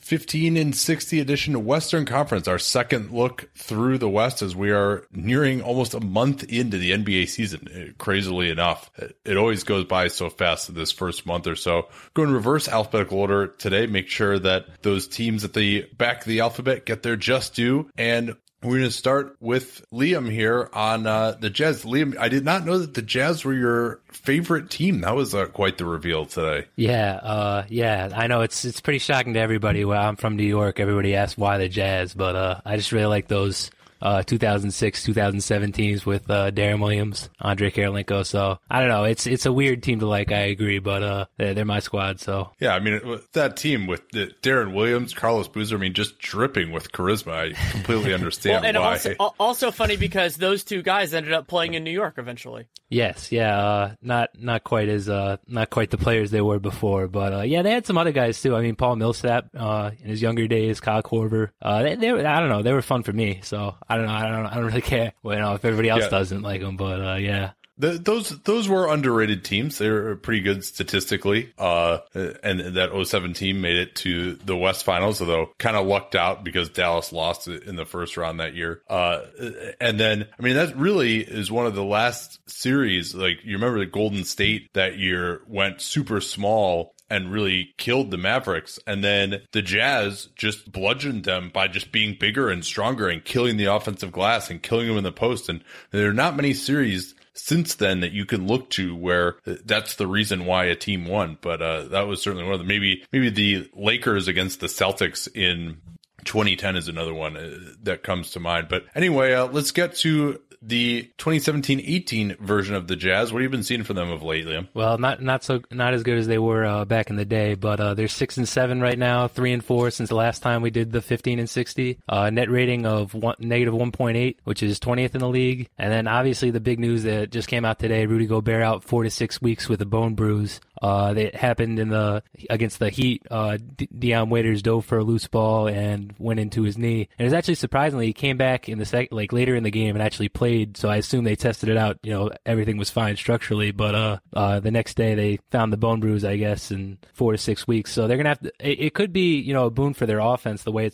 15 and 60 edition Western Conference, our second look through the West as we are nearing almost a month into the NBA season. Crazily enough, it always goes by so fast this first month or so. Go in reverse alphabetical order today. Make sure that those teams at the back of the alphabet get their just due. And we're going to start with Liam here on the Jazz. Liam, I did not know that the Jazz were your favorite team. That was quite the reveal today. Yeah, I know it's pretty shocking to everybody. Well, I'm from New York. Everybody asks why the Jazz, but I just really like those 2006-2007 teams with Deron Williams, Andre Karolinko. So I don't know. It's a weird team to like. I agree, but they're my squad. So yeah, I mean that team with Deron Williams, Carlos Boozer. I mean, just dripping with charisma. I completely understand well, and why. Also funny because those two guys ended up playing in New York eventually. Yes, yeah, not quite the players they were before, but yeah, they had some other guys too. I mean, Paul Millsap in his younger days, Kyle Korver. They were fun for me. So. I don't really care. Well, you know, if everybody else doesn't like them, but yeah. Those were underrated teams. They were pretty good statistically, and that 2007 team made it to the West Finals, although kind of lucked out because Dallas lost in the first round that year. And then, I mean, that really is one of the last series. Like, you remember the Golden State that year went super small and really killed the Mavericks. And then the Jazz just bludgeoned them by just being bigger and stronger and killing the offensive glass and killing them in the post. And there are not many series since then that you can look to where that's the reason why a team won. But that was certainly one of the, maybe the Lakers against the Celtics in 2010 is another one that comes to mind. But anyway, let's get to the 2017-18 version of the Jazz. What have you been seeing from them of late, Liam? Well, not as good as they were back in the day, but they're 6-7 right now, 3-4 since the last time we did the 15 and 60. Net rating of -1.8, which is 20th in the league. And then obviously the big news that just came out today: Rudy Gobert out 4 to 6 weeks with a bone bruise. That happened against the Heat. Deion Waiters dove for a loose ball and went into his knee. And it was actually surprisingly, he came back in the later in the game and actually played. So I assume they tested it out. You know, everything was fine structurally, but the next day they found the bone bruise, I guess, in 4 to 6 weeks. So they're gonna have to. It could be, you know, a boon for their offense the way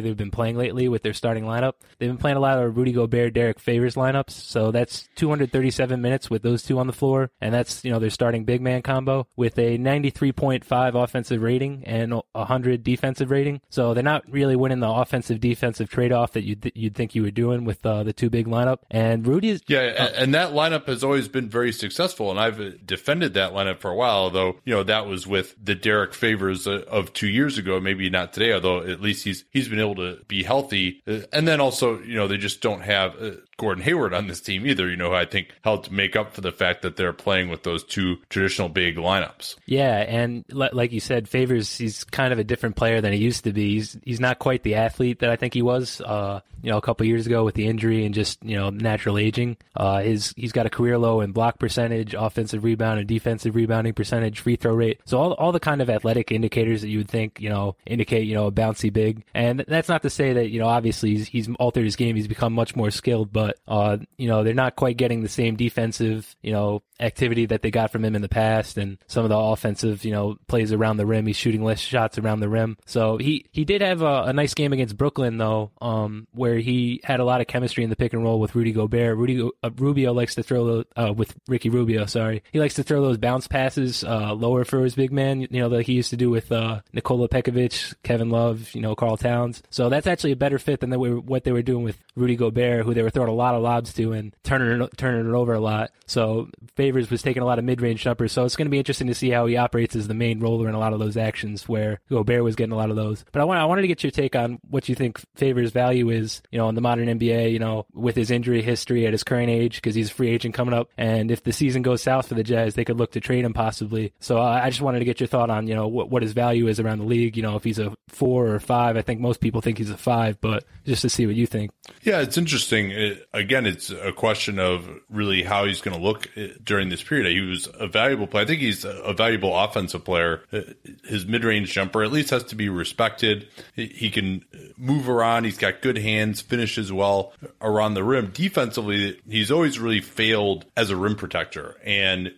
they've been playing lately with their starting lineup. They've been playing a lot of Rudy Gobert, Derek Favors lineups. So that's 237 minutes with those two on the floor, and that's, you know, their starting big man combo, with a 93.5 offensive rating and 100 defensive rating. So they're not really winning the offensive-defensive trade-off that you'd think you were doing with the two big lineup. And Rudy's... Yeah, and that lineup has always been very successful, and I've defended that lineup for a while, although, you know, that was with the Derek Favors of 2 years ago, maybe not today, although at least he's been able to be healthy. And then also, you know, they just don't have... Gordon Hayward on this team either, you know, I think helped make up for the fact that they're playing with those two traditional big lineups. Yeah, and like you said, Favors, he's kind of a different player than he used to be. He's not quite the athlete that I think he was, you know, a couple years ago with the injury and just, you know, natural aging. He's got a career low in block percentage, offensive rebound and defensive rebounding percentage, free throw rate. So all the kind of athletic indicators that you would think, you know, indicate, you know, a bouncy big. And that's not to say that, you know, obviously he's altered his game. He's become much more skilled, but but they're not quite getting the same defensive, activity that they got from him in the past, and some of the offensive, plays around the rim. He's shooting less shots around the rim. So he did have a nice game against Brooklyn though, where he had a lot of chemistry in the pick and roll with Rudy Gobert. Rubio likes to throw with Ricky Rubio. Sorry, he likes to throw those bounce passes lower for his big man. Like he used to do with Nikola Pekovic, Kevin Love, Karl Towns. So that's actually a better fit than what they were doing with Rudy Gobert, who they were throwing a lot of lobs to and turning it over a lot. So Favors was taking a lot of mid-range jumpers. So it's going to be interesting to see how he operates as the main roller in a lot of those actions where Gobert was getting a lot of those. But I wanted to get your take on what you think Favors' value is, in the modern NBA, with his injury history at his current age, because he's a free agent coming up. And if the season goes south for the Jazz, they could look to trade him possibly. So I just wanted to get your thought on, what his value is around the league. If he's a 4 or 5, I think most people think he's a 5, but just to see what you think. Yeah, it's interesting. Again, it's a question of really how he's going to look during this period. He was a valuable player. I think he's a valuable offensive player. His mid-range jumper at least has to be respected. He can move around. He's got good hands, finishes well around the rim. Defensively, he's always really failed as a rim protector.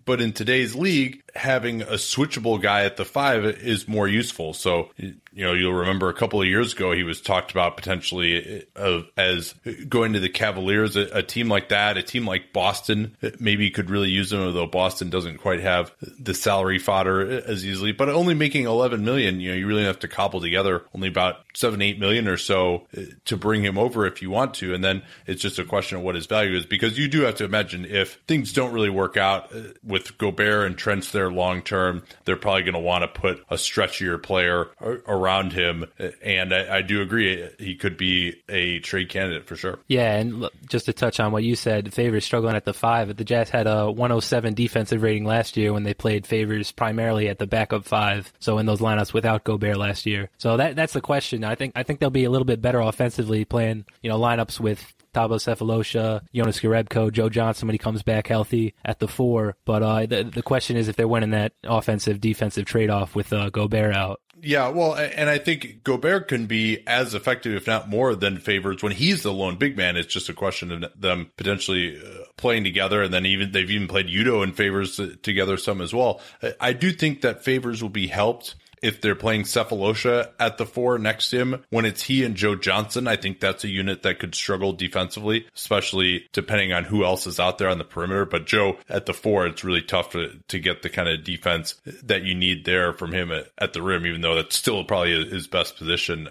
But in today's league, having a switchable guy at the 5 is more useful. So, you'll remember a couple of years ago, he was talked about potentially as going to the Cavaliers, a team like that, a team like Boston. Maybe could really use him, although Boston doesn't quite have the salary fodder as easily. But only making $11 million, you really have to cobble together only about $7-8 million or so to bring him over if you want to. And then it's just a question of what his value is, because you do have to imagine if things don't really work out with Gobert and Trent's there long term, they're probably going to want to put a stretchier player around him. And I do agree, he could be a trade candidate for sure. Yeah, and look, just to touch on what you said, Favors struggling at the 5. The Jazz had a 107 defensive rating last year when they played Favors primarily at the backup 5. So in those lineups without Gobert last year. So that's the question. I think they'll be a little bit better offensively playing, lineups with Thabo Sefolosha, Jonas Jerebko, Joe Johnson when he comes back healthy at the 4. But the question is if they're winning that offensive-defensive trade-off with Gobert out. Yeah, well, and I think Gobert can be as effective, if not more, than Favors when he's the lone big man. It's just a question of them potentially playing together, and then they've even played Udoh and Favors together some as well. I do think that Favors will be helped if they're playing Sefolosha at the 4 next to him, when it's he and Joe Johnson. I think that's a unit that could struggle defensively, especially depending on who else is out there on the perimeter. But Joe at the 4, it's really tough to get the kind of defense that you need there from him at the rim, even though that's still probably his best position.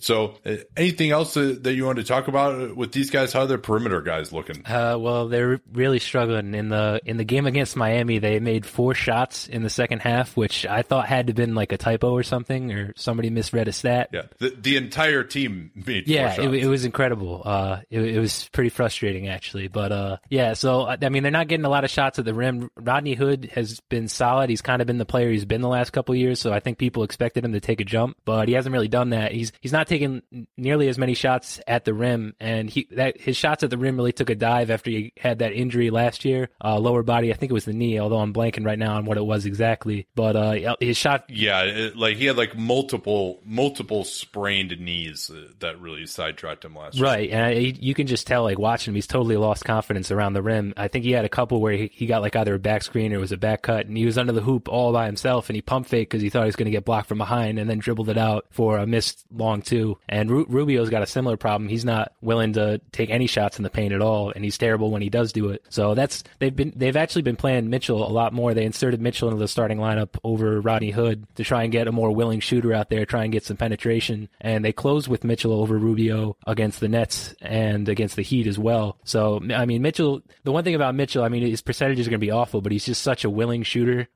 So anything else that you want to talk about with these guys? How are their perimeter guys looking? Well, they're really struggling. In the game against Miami, they made 4 shots in the second half, which I thought had to have been like a typo or something, or somebody misread a stat. Yeah, the entire team made 4 shots. It was incredible. It was pretty frustrating actually, but so I mean, they're not getting a lot of shots at the rim. Rodney Hood has been solid. He's kind of been the player he's been the last couple of years, so I think people expected him to take a jump, but he hasn't really done that. He's not taking nearly as many shots at the rim, and his shots at the rim really took a dive after he had that injury last year, lower body. I think it was the knee, although I'm blanking right now on what it was exactly, but his shot, he had multiple sprained knees that really sidetracked him last year. Right, and you can just tell, watching him, he's totally lost confidence around the rim. I think he had a couple where he got either a back screen or it was a back cut, and he was under the hoop all by himself, and he pump faked because he thought he was going to get blocked from behind, and then dribbled it out for a missed long 2. And Rubio's got a similar problem. He's not willing to take any shots in the paint at all, and he's terrible when he does do it. So they've actually been playing Mitchell a lot more. They inserted Mitchell into the starting lineup over Rodney Hood to try and get a more willing shooter out there, try and get some penetration. And they closed with Mitchell over Rubio against the Nets and against the Heat as well. So, I mean, Mitchell, the one thing about Mitchell, I mean, his percentage is going to be awful, but he's just such a willing shooter,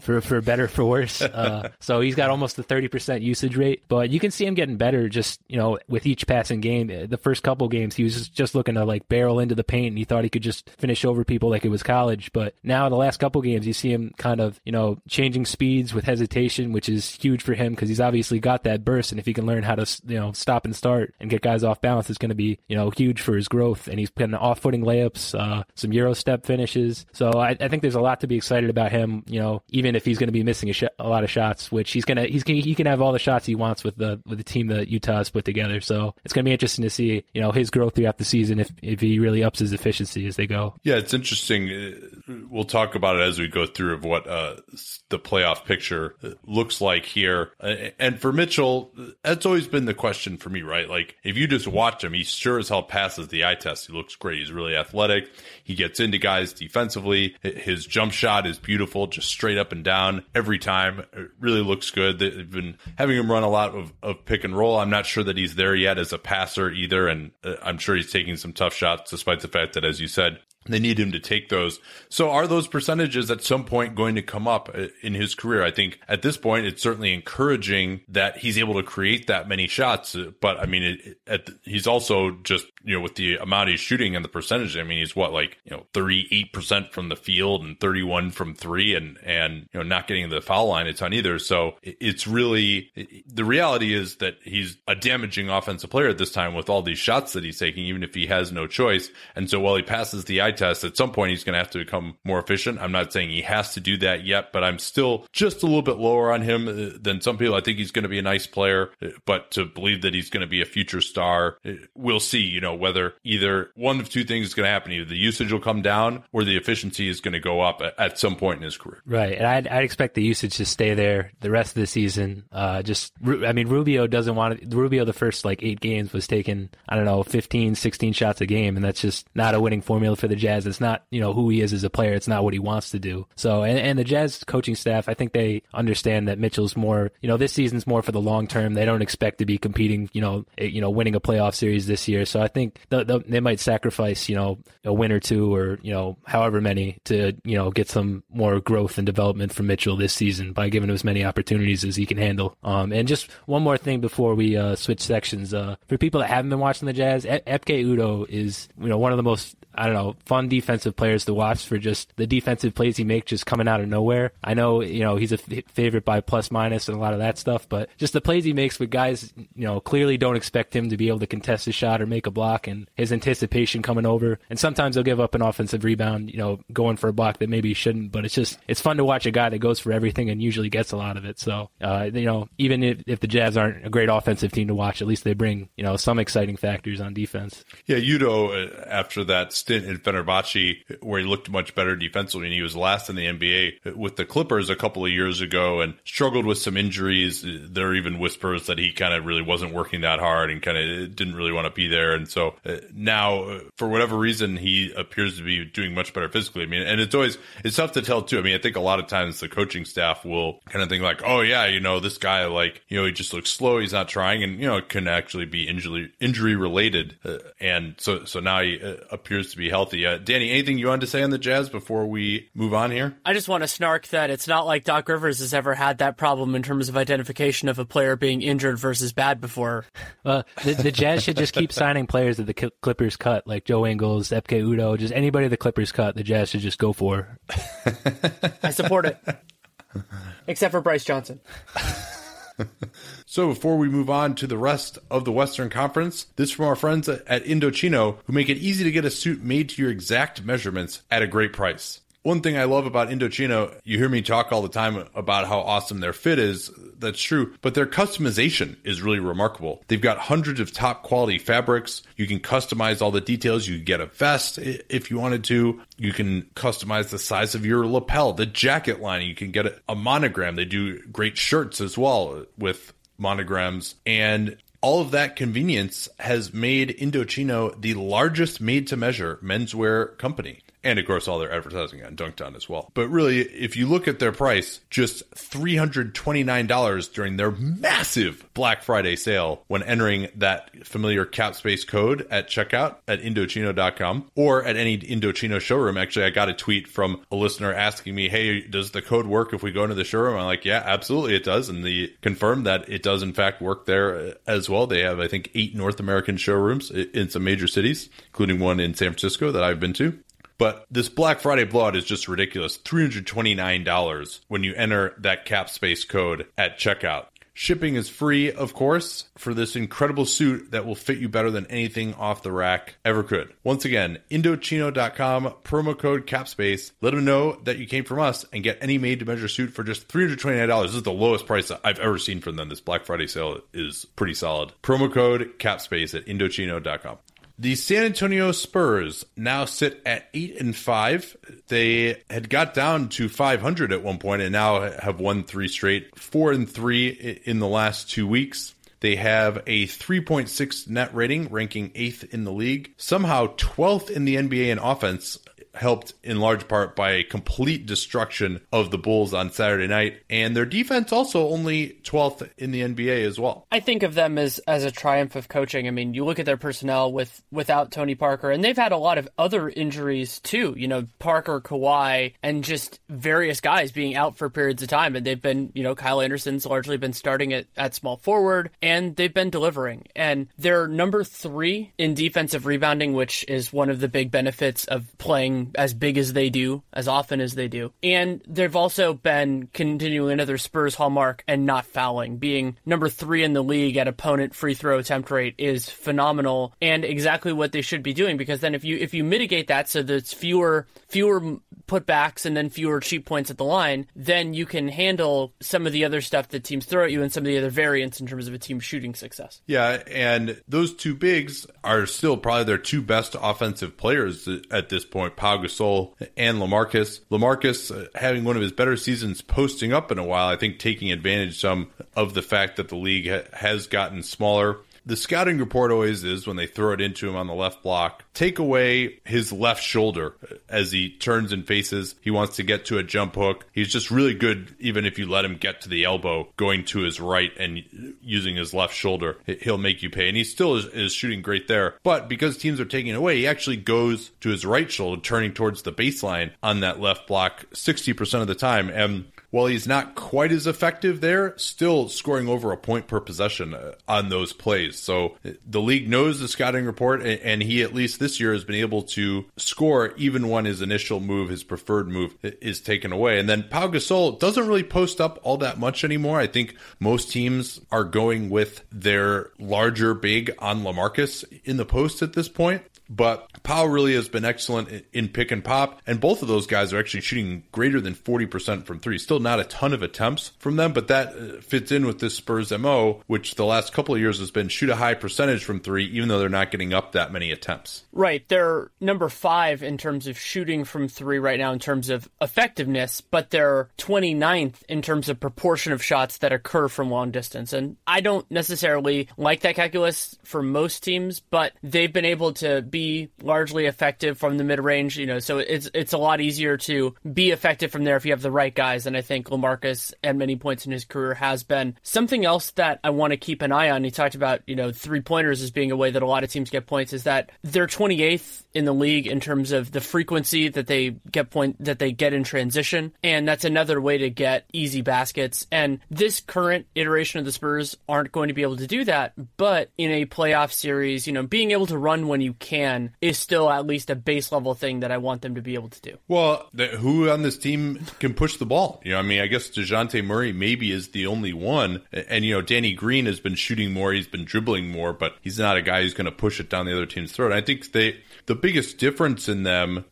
for better, for worse. So he's got almost a 30% usage rate, but you can see him getting better just, with each passing game. The first couple games, he was just looking to barrel into the paint, and he thought he could just finish over people like it was college. But now the last couple games, you see him kind of, changing speeds with hesitation, season, which is huge for him because he's obviously got that burst. And if he can learn how to, stop and start and get guys off balance, it's going to be, huge for his growth. And he's putting off-footing layups, some Euro step finishes. So I think there's a lot to be excited about him, even if he's going to be missing a lot of shots, which he can have all the shots he wants with the team that Utah's put together. So it's going to be interesting to see, his growth throughout the season if he really ups his efficiency as they go. Yeah, it's interesting. We'll talk about it as we go through of what the playoff picture looks like here. And for Mitchell, that's always been the question for me, right? Like, if you just watch him, he sure as hell passes the eye test. He looks great. He's really athletic. He gets into guys defensively. His jump shot is beautiful, just straight up and down every time. It really looks good. They've been having him run a lot of pick and roll. I'm not sure that he's there yet as a passer either, and I'm sure he's taking some tough shots, despite the fact that, as you said, they need him to take those. So are those percentages at some point going to come up in his career? I think at this point, it's certainly encouraging that he's able to create that many shots. But I mean, he's also just, with the amount he's shooting and the percentage, I mean, he's 38% from the field and 31 from three and not getting the foul line a ton either. So it's really, the reality is that he's a damaging offensive player at this time with all these shots that he's taking, even if he has no choice. And so while he passes the eye test, at some point he's going to have to become more efficient. I'm not saying he has to do that yet, but I'm still just a little bit lower on him than some people. I think he's going to be a nice player, but to believe that he's going to be a future star, we'll see, whether either one of two things is going to happen. Either the usage will come down or the efficiency is going to go up at some point in his career. Right. And I'd expect the usage to stay there the rest of the season. Rubio doesn't want it. Rubio, the first 8 games was taking, 15, 16 shots a game. And that's just not a winning formula for the Jazz. It's not, who he is as a player. It's not what he wants to do. So, and the Jazz coaching staff, I think they understand that Mitchell's more, this season's more for the long term. They don't expect to be competing, winning a playoff series this year. So I think they might sacrifice, a win or two or, however many to, get some more growth and development from Mitchell this season by giving him as many opportunities as he can handle. And just one more thing before we switch sections. For people that haven't been watching the Jazz, Ekpe Udoh is, one of the most, fun defensive players to watch for just the defensive plays he makes just coming out of nowhere. I know, he's a favorite by plus minus and a lot of that stuff, but just the plays he makes with guys, clearly don't expect him to be able to contest a shot or make a block, and his anticipation coming over. And sometimes he'll give up an offensive rebound, going for a block that maybe he shouldn't, but it's fun to watch a guy that goes for everything and usually gets a lot of it. So, even if the Jazz aren't a great offensive team to watch, at least they bring, some exciting factors on defense. Yeah, Udoh, after that stint in Fenerbahce, where he looked much better defensively, and he was last in the NBA with the Clippers a couple of years ago and struggled with some injuries. There are even whispers that he kind of really wasn't working that hard and kind of didn't really want to be there. And so now, for whatever reason, he appears to be doing much better physically. I mean, and it's tough to tell too. I mean, I think a lot of times the coaching staff will kind of think like, oh yeah, this guy, he just looks slow. He's not trying, and, it can actually be injury related. And so now he appears to be healthy. Danny, anything you wanted to say on the Jazz before we move on here? I just want to snark that it's not like Doc Rivers has ever had that problem in terms of identification of a player being injured versus bad before. The Jazz should just keep signing players that the Clippers cut, like Joe Ingles, Ekpe Udoh, just anybody the Clippers cut, the Jazz should just go for. I support it. Except for Bryce Johnson. So before we move on to the rest of the Western Conference, this from our friends at Indochino, who make it easy to get a suit made to your exact measurements at a great price. One thing I love about Indochino, you hear me talk all the time about how awesome their fit is. That's true. But their customization is really remarkable. They've got hundreds of top quality fabrics. You can customize all the details. You can get a vest if you wanted to. You can customize the size of your lapel, the jacket lining. You can get a monogram. They do great shirts as well with monograms. And all of that convenience has made Indochino the largest made-to-measure menswear company. And, of course, all their advertising on Dunktown as well. But really, if you look at their price, just $329 during their massive Black Friday sale when entering that familiar Capspace code at checkout at Indochino.com or at any Indochino showroom. Actually, I got a tweet from a listener asking me, hey, does the code work if we go into the showroom? I'm like, yeah, absolutely it does. And they confirmed that it does, in fact, work there as well. They have, I think, 8 North American showrooms in some major cities, including one in San Francisco that I've been to. But this Black Friday blowout is just ridiculous. $329 when you enter that cap space code at checkout. Shipping is free, of course, for this incredible suit that will fit you better than anything off the rack ever could. Once again, Indochino.com, promo code CAPSPACE. Let them know that you came from us and get any made-to-measure suit for just $329. This is the lowest price that I've ever seen from them. This Black Friday sale is pretty solid. Promo code CAPSPACE at Indochino.com. The San Antonio Spurs now sit at 8-5. They had got down to 500 at one point and now have won 3 straight, 4-3 in the last 2 weeks. They have a 3.6 net rating, ranking 8th in the league. Somehow 12th in the NBA in offense, helped in large part by a complete destruction of the Bulls on Saturday night. And their defense also only 12th in the NBA as well. I think of them as a triumph of coaching. I mean, you look at their personnel without Tony Parker, and they've had a lot of other injuries too. You know, Parker, Kawhi, and just various guys being out for periods of time. And they've been, you know, Kyle Anderson's largely been starting at small forward, and they've been delivering. And they're number 3 in defensive rebounding, which is one of the big benefits of playing as big as they do, as often as they do. And they've also been continuing another Spurs hallmark and not fouling. Being number 3 in the league at opponent free throw attempt rate is phenomenal and exactly what they should be doing, because then if you mitigate that so there's fewer putbacks and then fewer cheap points at the line, then you can handle some of the other stuff that teams throw at you and some of the other variants in terms of a team's shooting success. Yeah, and those 2 bigs are still probably their 2 best offensive players at this point, Pau Gasol and LaMarcus. LaMarcus having one of his better seasons posting up in a while, I think taking advantage some of the fact that the league has gotten smaller. The scouting report always is, when they throw it into him on the left block, take away his left shoulder as he turns and faces. He wants to get to a jump hook. He's just really good, even if you let him get to the elbow, going to his right and using his left shoulder. He'll make you pay. And he still is shooting great there. But because teams are taking it away, he actually goes to his right shoulder, turning towards the baseline on that left block 60% of the time. And while he's not quite as effective there, still scoring over a point per possession on those plays. So the league knows the scouting report, and he, at least this year, has been able to score even when his initial move, his preferred move, is taken away. And then Pau Gasol doesn't really post up all that much anymore. I think most teams are going with their larger big on LaMarcus in the post at this point. But Pau really has been excellent in pick and pop, and both of those guys are actually shooting greater than 40% from 3. Still not a ton of attempts from them, but that fits in with this Spurs MO, which the last couple of years has been shoot a high percentage from 3, even though they're not getting up that many attempts. Right. They're number 5 in terms of shooting from 3 right now in terms of effectiveness, but they're 29th in terms of proportion of shots that occur from long distance. And I don't necessarily like that calculus for most teams, but they've been able to be largely effective from the mid-range, you know, so it's a lot easier to be effective from there if you have the right guys, and I think LaMarcus at many points in his career has been. Something else that I want to keep an eye on, he talked about, you know, three-pointers as being a way that a lot of teams get points, is that they're 28th in the league in terms of the frequency that they get in transition, and that's another way to get easy baskets. And this current iteration of the Spurs aren't going to be able to do that, but in a playoff series, you know, being able to run when you can is still at least a base level thing that I want them to be able to do. Well, who on this team can push the ball? You know, I mean, I guess DeJounte Murray maybe is the only one. And, you know, Danny Green has been shooting more. He's been dribbling more, but he's not a guy who's going to push it down the other team's throat. And I think the biggest difference in them,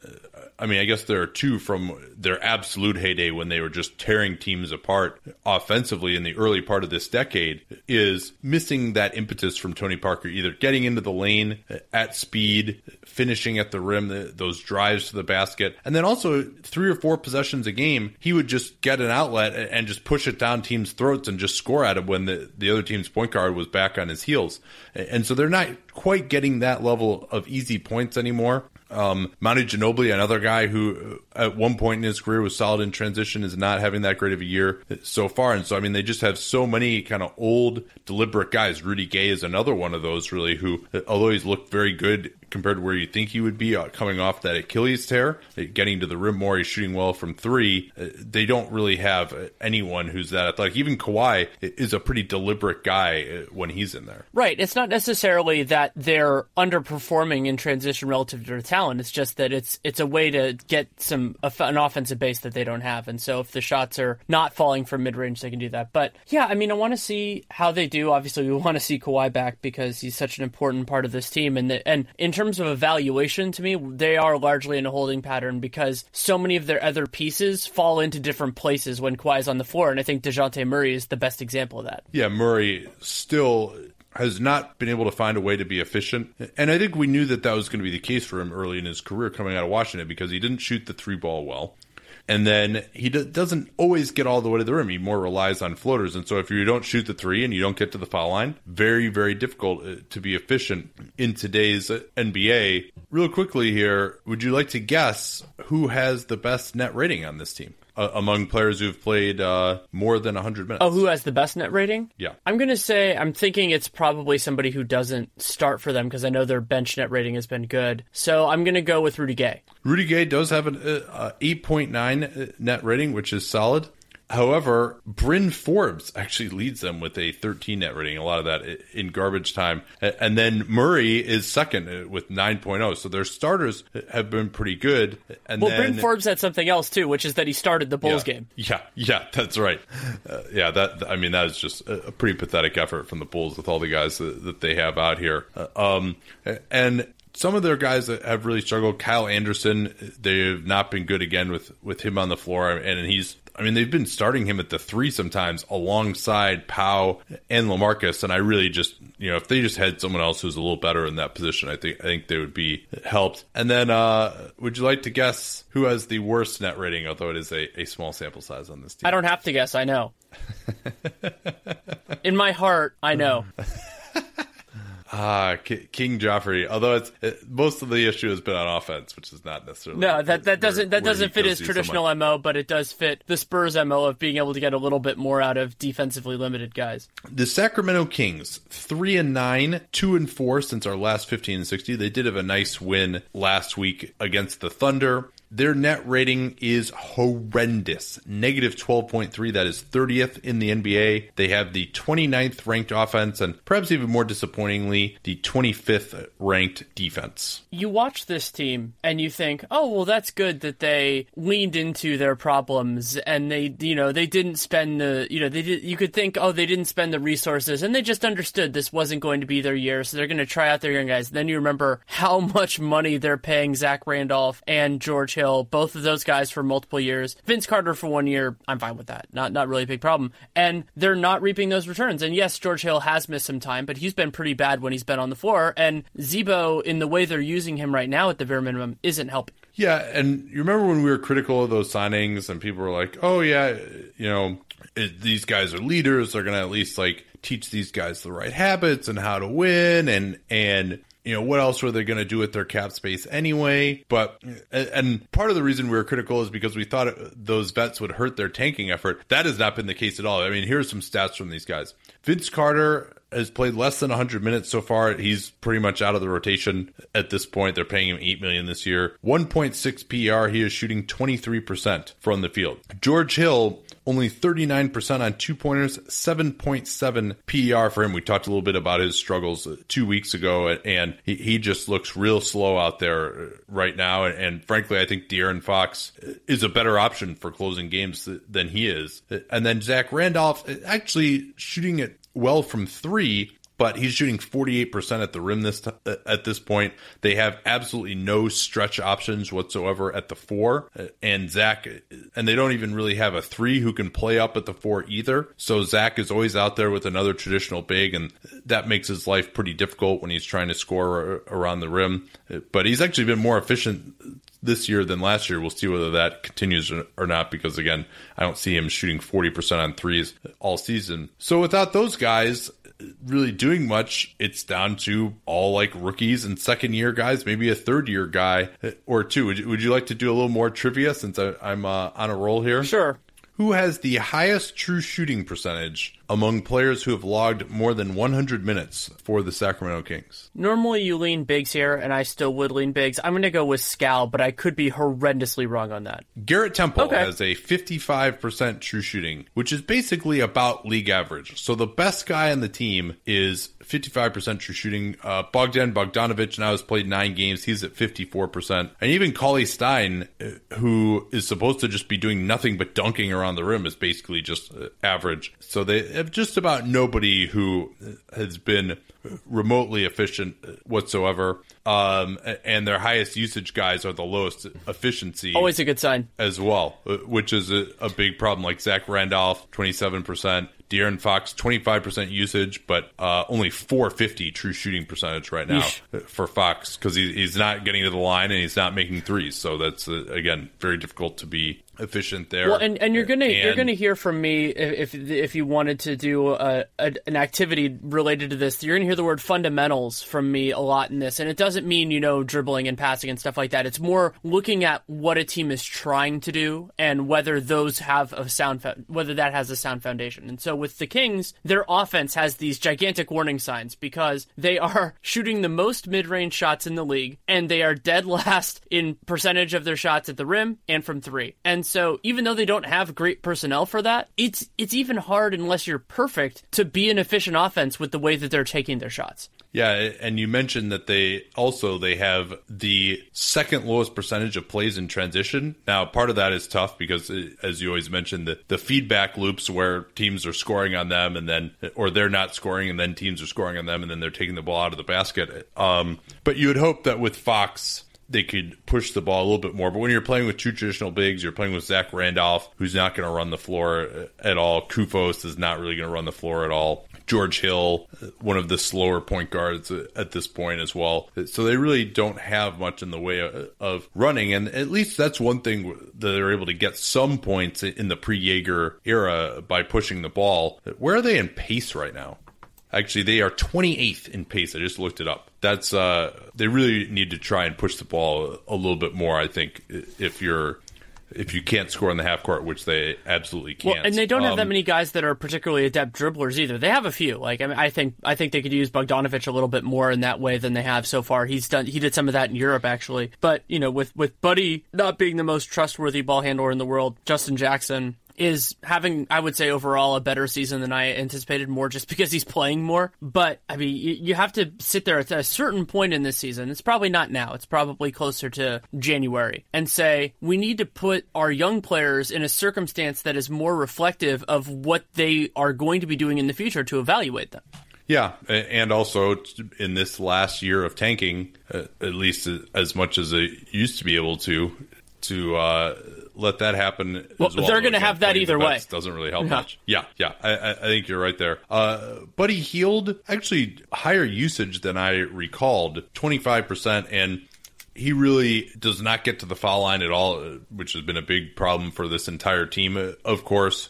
I mean, I guess there are 2 from their absolute heyday when they were just tearing teams apart offensively in the early part of this decade, is missing that impetus from Tony Parker, either getting into the lane at speed, finishing at the rim, those drives to the basket. And then also 3 or 4 possessions a game, he would just get an outlet and just push it down teams' throats and just score at him when the other team's point guard was back on his heels. And so they're not quite getting that level of easy points anymore. Manu Ginobili, another guy who at one point in his career was solid in transition, is not having that great of a year so far. And so, I mean, they just have so many kind of old, deliberate guys. Rudy Gay is another one of those, really, who, although he's looked very good compared to where you think he would be coming off that Achilles tear, getting to the rim more, he's shooting well from three. They don't really have anyone who's that athletic. Even Kawhi is a pretty deliberate guy when he's in there. Right. It's not necessarily that they're underperforming in transition relative to their talent. It's just that it's a way to get an offensive base that they don't have. And so if the shots are not falling from mid-range, they can do that. But yeah, I mean, I want to see how they do. Obviously, we want to see Kawhi back because he's such an important part of this team. And in terms of evaluation, to me, they are largely in a holding pattern because so many of their other pieces fall into different places when Kawhi is on the floor, and I think DeJounte Murray is the best example of that. Yeah, Murray still has not been able to find a way to be efficient. And I think we knew that was going to be the case for him early in his career coming out of Washington because he didn't shoot the three ball well. And then he doesn't always get all the way to the rim. He more relies on floaters. And so if you don't shoot the three and you don't get to the foul line, very, very difficult to be efficient in today's NBA. Real quickly here, would you like to guess who has the best net rating on this team? Among players who've played more than 100 minutes. Oh, who has the best net rating? Yeah. I'm thinking it's probably somebody who doesn't start for them because I know their bench net rating has been good. So I'm going to go with Rudy Gay. Rudy Gay does have an 8.9 net rating, which is solid. However, Bryn Forbes actually leads them with a 13 net rating, a lot of that in garbage time. And then Murray is second with 9.0. So their starters have been pretty good. And Bryn Forbes had something else, too, which is that he started the Bulls game. Yeah, that's right. That is just a pretty pathetic effort from the Bulls with all the guys that they have out here. Some of their guys that have really struggled, Kyle Anderson, they've not been good again with him on the floor. And they've been starting him at the three sometimes alongside Pau and LaMarcus. And I really just, if they just had someone else who's a little better in that position, I think they would be helped. And then would you like to guess who has the worst net rating, although it is a small sample size on this team? I don't have to guess. I know. In my heart, I know. King Joffrey. Although most of the issue has been on offense, which is not necessarily that doesn't fit his traditional MO, but it does fit the Spurs MO of being able to get a little bit more out of defensively limited guys. The Sacramento Kings, 3-9, 2-4 since our last 1560. They did have a nice win last week against the Thunder. Their net rating is horrendous. Negative 12.3. That is 30th in the NBA. They have the 29th ranked offense and perhaps even more disappointingly, the 25th ranked defense. You watch this team and you think, oh, well, that's good that they leaned into their problems and they didn't spend you could think, oh, they didn't spend the resources and they just understood this wasn't going to be their year. So they're going to try out their young guys. And then you remember how much money they're paying Zach Randolph and George Hill, both of those guys for multiple years. Vince Carter for 1 year, I'm fine with that. Not really a big problem. And they're not reaping those returns. And yes, George Hill has missed some time, but he's been pretty bad when he's been on the floor. And Zebo, in the way they're using him right now at the bare minimum, isn't helping. Yeah, and you remember when we were critical of those signings and people were like, oh yeah, these guys are leaders. They're going to at least teach these guys the right habits and how to win and what else were they going to do with their cap space anyway? But, and part of the reason we were critical is because we thought those vets would hurt their tanking effort. That has not been the case at all. I mean, here's some stats from these guys. Vince Carter has played less than 100 minutes so far. He's pretty much out of the rotation at this point. They're paying him $8 million this year. 1.6 PER. He is shooting 23% from the field. George Hill, only 39% on two-pointers, 7.7 PER for him. We talked a little bit about his struggles 2 weeks ago, and he just looks real slow out there right now. And frankly, I think De'Aaron Fox is a better option for closing games than he is. And then Zach Randolph actually shooting it well from three, but he's shooting 48% at the rim at this point. They have absolutely no stretch options whatsoever at the four. And they don't even really have a three who can play up at the four either. So Zach is always out there with another traditional big, and that makes his life pretty difficult when he's trying to score around the rim. But he's actually been more efficient this year than last year. We'll see whether that continues or not, because again, I don't see him shooting 40% on threes all season. So without those guys really doing much, it's down to all rookies and second year guys, maybe a third year guy or two. Would you like to do a little more trivia since I'm on a roll here? Sure. Who has the highest true shooting percentage among players who have logged more than 100 minutes for the Sacramento Kings. Normally you lean bigs here, and I still would lean bigs. I'm going to go with Scal, but I could be horrendously wrong on that. Garrett Temple has a 55% true shooting, which is basically about league average. So the best guy on the team is 55% true shooting. Bogdan Bogdanovic now has played 9 games. He's at 54%. And even Cauley Stein, who is supposed to just be doing nothing but dunking around the rim, is basically just average. So they have just about nobody who has been remotely efficient whatsoever. And their highest usage guys are the lowest efficiency. Always a good sign. As well, which is a big problem. Like Zach Randolph, 27%. De'Aaron Fox, 25% usage, but only 450 true shooting percentage right now for Fox, because he's not getting to the line and he's not making threes. So that's, again, very difficult to be efficient there. Well, and you're gonna hear from me if you wanted to do an activity related to this. You're gonna hear the word fundamentals from me a lot in this, and it doesn't mean dribbling and passing and stuff like that. It's more looking at what a team is trying to do and whether those have a sound foundation. And so with the Kings, their offense has these gigantic warning signs because they are shooting the most mid-range shots in the league, and they are dead last in percentage of their shots at the rim and from three. And so even though they don't have great personnel for that, it's even hard, unless you're perfect, to be an efficient offense with the way that they're taking their shots. Yeah, and you mentioned that they have the second lowest percentage of plays in transition. Now, part of that is tough because, as you always mention, the feedback loops where teams are scoring on them and then, or they're not scoring and then teams are scoring on them and then they're taking the ball out of the basket. But you would hope that with Fox, they could push the ball a little bit more. But when you're playing with two traditional bigs, you're playing with Zach Randolph, who's not going to run the floor at all. Kufos is not really going to run the floor at all. George Hill, one of the slower point guards at this point as well. So they really don't have much in the way of running. And at least that's one thing that they're able to get some points in the pre-Jaeger era by pushing the ball. Where are they in pace right now? Actually, they are 28th in pace. I just looked it up. That's they really need to try and push the ball a little bit more, I think, if you can't score in the half court, which they absolutely can't. Well, and they don't have that many guys that are particularly adept dribblers either. They have a few. Like, I mean, I think they could use Bogdanovic a little bit more in that way than they have so far. He did some of that in Europe, actually. But, with Buddy not being the most trustworthy ball handler in the world, Justin Jackson is having, I would say, overall a better season than I anticipated, more just because he's playing more. But, I mean, you have to sit there at a certain point in this season, it's probably not now, it's probably closer to January, and say, we need to put our young players in a circumstance that is more reflective of what they are going to be doing in the future to evaluate them. Yeah, and also in this last year of tanking, at least as much as they used to be able to let that happen. Well, they're going to have that either way. Doesn't really help much. Yeah. I think you're right there. Buddy Hield, actually higher usage than I recalled, 25%, and he really does not get to the foul line at all, which has been a big problem for this entire team, of course.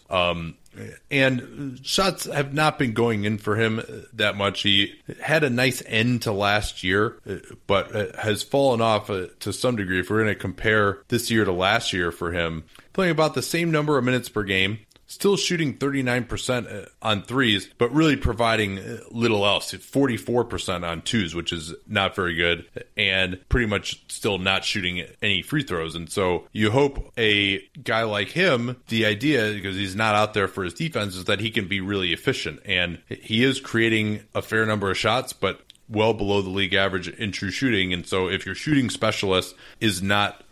And shots have not been going in for him that much. He had a nice end to last year, but has fallen off to some degree. If we're going to compare this year to last year for him, playing about the same number of minutes per game, still shooting 39% on threes, but really providing little else. 44% on twos, which is not very good, and pretty much still not shooting any free throws. And so you hope a guy like him, the idea, because he's not out there for his defense, is that he can be really efficient. And he is creating a fair number of shots, but well below the league average in true shooting. And so if your shooting specialist is not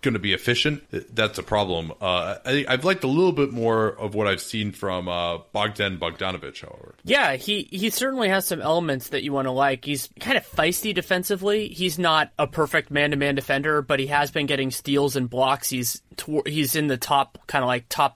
going to be efficient, that's a problem. I've liked a little bit more of what I've seen from Bogdan Bogdanovic, however. Yeah, he certainly has some elements that you want to like. He's kind of feisty defensively. He's not a perfect man-to-man defender, but he has been getting steals and blocks. He's in the top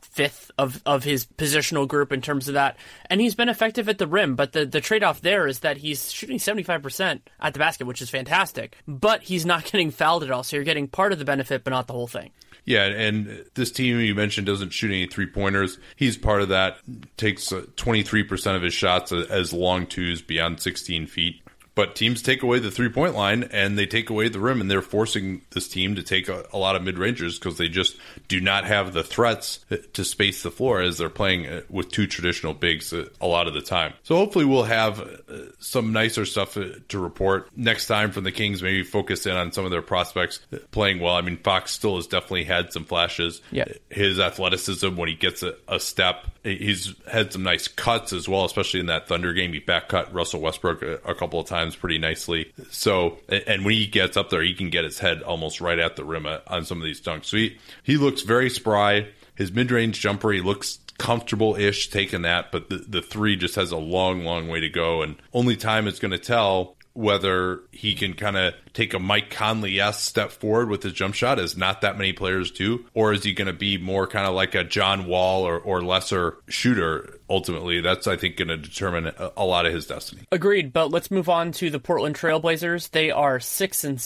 fifth of his positional group in terms of that, and he's been effective at the rim, but the trade-off there is that he's shooting 75% at the basket, which is fantastic, but he's not getting fouled at all, so you're getting part of the benefit but not the whole thing. Yeah, and this team you mentioned doesn't shoot any three-pointers. He's part of that. Takes 23% of his shots as long twos beyond 16 feet. But teams take away the three-point line, and they take away the rim, and they're forcing this team to take a lot of mid-rangers because they just do not have the threats to space the floor as they're playing with two traditional bigs a lot of the time. So hopefully we'll have some nicer stuff to report next time from the Kings, maybe focus in on some of their prospects playing well. I mean, Fox still has definitely had some flashes. Yeah. His athleticism when he gets a step, he's had some nice cuts as well, especially in that Thunder game. He back cut Russell Westbrook a couple of times pretty nicely. So, and when he gets up there, he can get his head almost right at the rim on some of these dunks. So he looks very spry. His mid-range jumper, he looks comfortable-ish taking that, but the three just has a long, long way to go, and only time it's going to tell whether he can kind of take a Mike Conley-esque step forward with his jump shot, as not that many players do, or is he going to be more kind of like a John Wall or lesser shooter? Ultimately, that's, I think, going to determine a lot of his destiny. Agreed, but let's move on to the Portland Trailblazers. They are 6-6,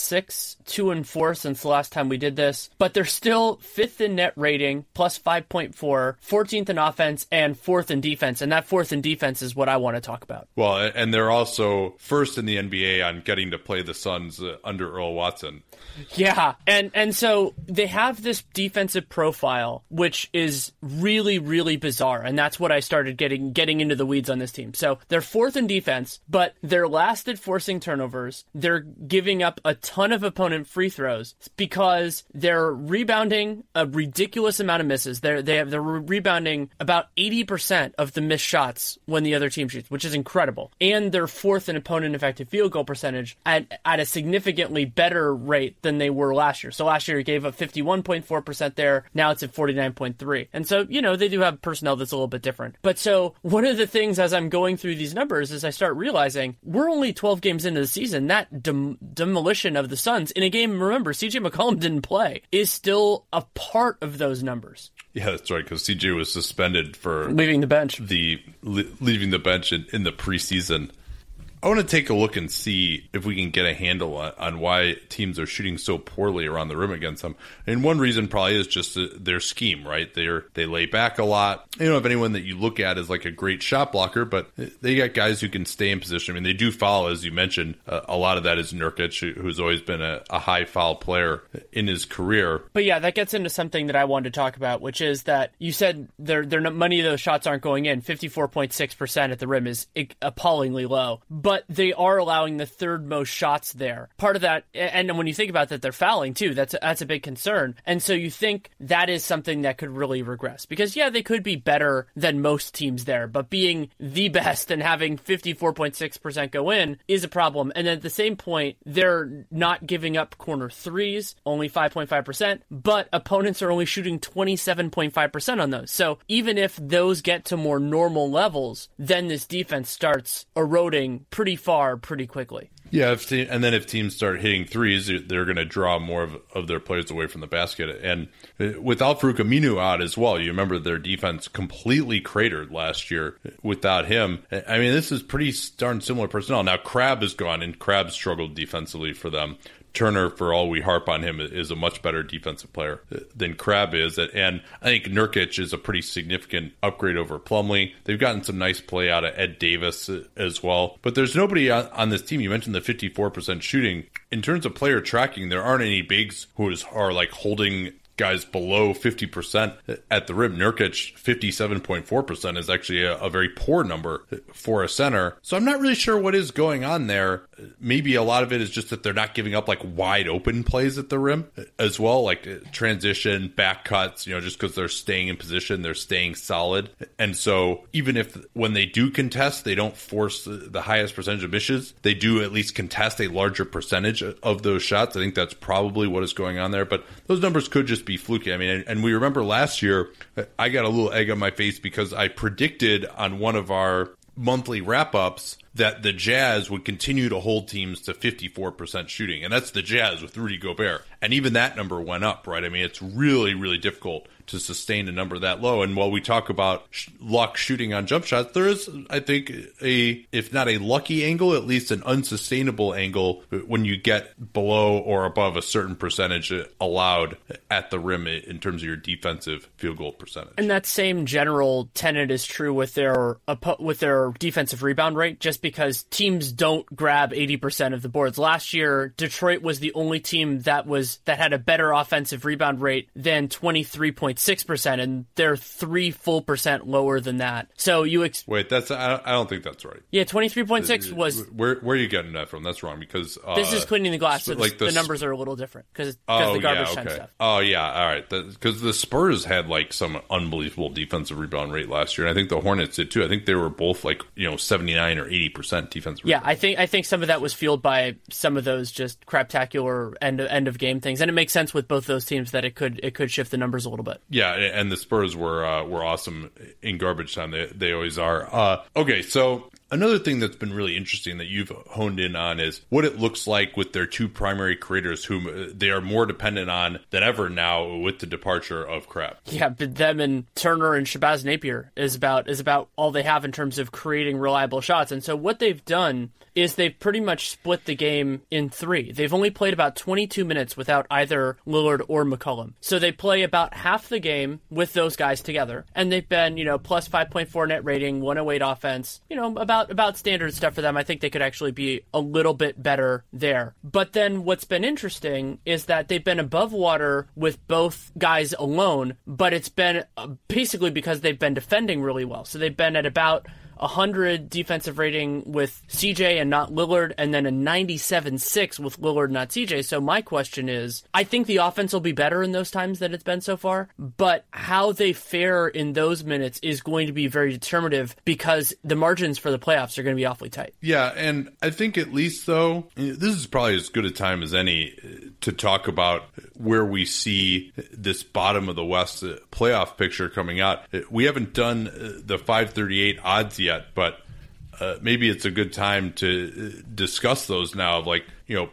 2-4 since the last time we did this, but they're still 5th in net rating, plus 5.4, 14th in offense, and 4th in defense, and that 4th in defense is what I want to talk about. Well, and they're also 1st in the NBA on getting to play the Suns under Earl Watson. Yeah, and so they have this defensive profile, which is really, really bizarre, and that's what I started getting into the weeds on this team. So they're 4th in defense, but they're last at forcing turnovers. They're giving up a ton of opponent free throws because they're rebounding a ridiculous amount of misses. They're rebounding about 80% of the missed shots when the other team shoots, which is incredible. And they're 4th in opponent effective field goal percentage at a significantly better rate than they were last year. So last year it gave up 51.4% there. Now it's at 49.3%. And so, you know, they do have personnel that's a little bit different. But so one of the things as I'm going through these numbers is I start realizing we're only 12 games into the season. That demolition of the Suns in a game, remember, CJ McCollum didn't play, is still a part of those numbers. Yeah, that's right, because CJ was suspended for leaving the bench. Leaving the bench in the preseason. I want to take a look and see if we can get a handle on why teams are shooting so poorly around the rim against them. And one reason probably is just their scheme, right? They lay back a lot. You don't have anyone that you look at as like a great shot blocker, but they got guys who can stay in position. I mean, they do foul, as you mentioned. A lot of that is Nurkic, who's always been a high foul player in his career. But yeah, that gets into something that I wanted to talk about, which is that you said many of those shots aren't going in. 54.6% at the rim is appallingly low. But they are allowing the third most shots there. Part of that, and when you think about that, they're fouling too. That's a big concern. And so you think that is something that could really regress. Because, yeah, they could be better than most teams there, but being the best and having 54.6% go in is a problem. And at the same point, they're not giving up corner threes, only 5.5%, but opponents are only shooting 27.5% on those. So even if those get to more normal levels, then this defense starts eroding pretty far, pretty quickly. Yeah, and then if teams start hitting threes, they're going to draw more of their players away from the basket. And without Farouk Aminu out as well, you remember their defense completely cratered last year without him. I mean, this is pretty darn similar personnel. Now, Crabbe is gone, and Crabbe struggled defensively for them. Turner, for all we harp on him, is a much better defensive player than Crabbe is. And I think Nurkic is a pretty significant upgrade over Plumlee. They've gotten some nice play out of Ed Davis as well. But there's nobody on this team. You mentioned the 54% shooting. In terms of player tracking, there aren't any bigs who are like holding guys below 50% at the rim. Nurkic, 57.4%, is actually a very poor number for a center. So I'm not really sure what is going on there. Maybe a lot of it is just that they're not giving up like wide open plays at the rim as well, like transition, back cuts, you know, just because they're staying in position, they're staying solid. And so even if when they do contest, they don't force the highest percentage of misses, they do at least contest a larger percentage of those shots. I think that's probably what is going on there. But those numbers could just be fluky. I mean, and we remember last year, I got a little egg on my face because I predicted on one of our monthly wrap-ups that the Jazz would continue to hold teams to 54% shooting. And that's the Jazz with Rudy Gobert. And even that number went up, right? I mean, it's really, really difficult to sustain a number that low. And while we talk about luck shooting on jump shots, there is, I think, if not a lucky angle, at least an unsustainable angle when you get below or above a certain percentage allowed at the rim in terms of your defensive field goal percentage. And that same general tenet is true with their defensive rebound rate. Just because teams don't grab 80% of the boards. Last year, Detroit was the only team that had a better offensive rebound rate than 23.6%, and they're 3 full percent lower than that. So you wait, I don't think that's right. Yeah, 23.6 was where are you getting that from? That's wrong, because this is cleaning the glass, so like the numbers are a little different because the garbage time stuff. Oh yeah, all right, because the Spurs had like some unbelievable defensive rebound rate last year, and I think the Hornets did too. I think they were both like 79 or 80% defensive. Yeah, I think some of that was fueled by some of those just craptacular end of game things, and it makes sense with both those teams that it could shift the numbers a little bit. Yeah, and the Spurs were awesome in garbage time. They always are. Okay, so another thing that's been really interesting that you've honed in on is what it looks like with their two primary creators, whom they are more dependent on than ever now with the departure of Crab. Yeah, but them and Turner and Shabazz Napier is about all they have in terms of creating reliable shots. And so what they've done is they've pretty much split the game in three. They've only played about 22 minutes without either Lillard or McCollum. So they play about half the game with those guys together. And they've been, plus 5.4 net rating, 108 offense, about standard stuff for them. I think they could actually be a little bit better there. But then what's been interesting is that they've been above water with both guys alone, but it's been basically because they've been defending really well. So they've been at about 100 defensive rating with CJ and not Lillard, and then a 97.6 with Lillard, not CJ. So my question is, I think the offense will be better in those times than it's been so far, but how they fare in those minutes is going to be very determinative because the margins for the playoffs are going to be awfully tight. Yeah, and I think at least, though, this is probably as good a time as any to talk about where we see this bottom of the West playoff picture coming out. We haven't done the 538 odds yet, but maybe it's a good time to discuss those now, of like,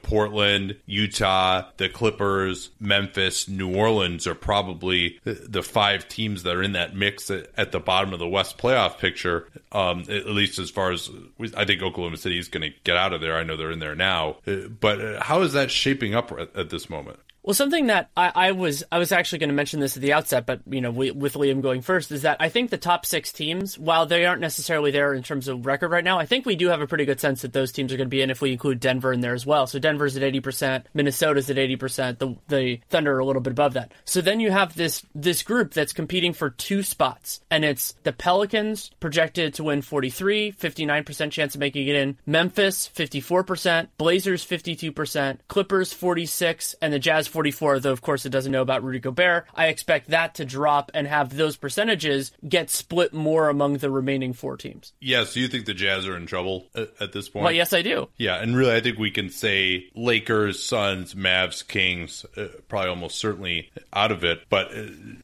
Portland, Utah, the Clippers, Memphis, New Orleans are probably the 5 teams that are in that mix at the bottom of the West playoff picture, at least as far as I think Oklahoma City is going to get out of there. I know they're in there now, but how is that shaping up at this moment? Well, something that I was actually going to mention this at the outset, but with Liam going first, is that I think the top 6 teams, while they aren't necessarily there in terms of record right now, I think we do have a pretty good sense that those teams are going to be in if we include Denver in there as well. So Denver's at 80%, Minnesota's at 80%, the Thunder are a little bit above that. So then you have this group that's competing for 2 spots, and it's the Pelicans projected to win 43, 59% chance of making it in, Memphis 54%, Blazers 52%, Clippers 46%, and the Jazz 44%, though of course it doesn't know about Rudy Gobert. I expect that to drop and have those percentages get split more among the remaining 4 teams. Yeah, so you think the Jazz are in trouble at this point? Well, yes, I do. Yeah, and really I think we can say Lakers, Suns, Mavs, Kings, probably almost certainly out of it, but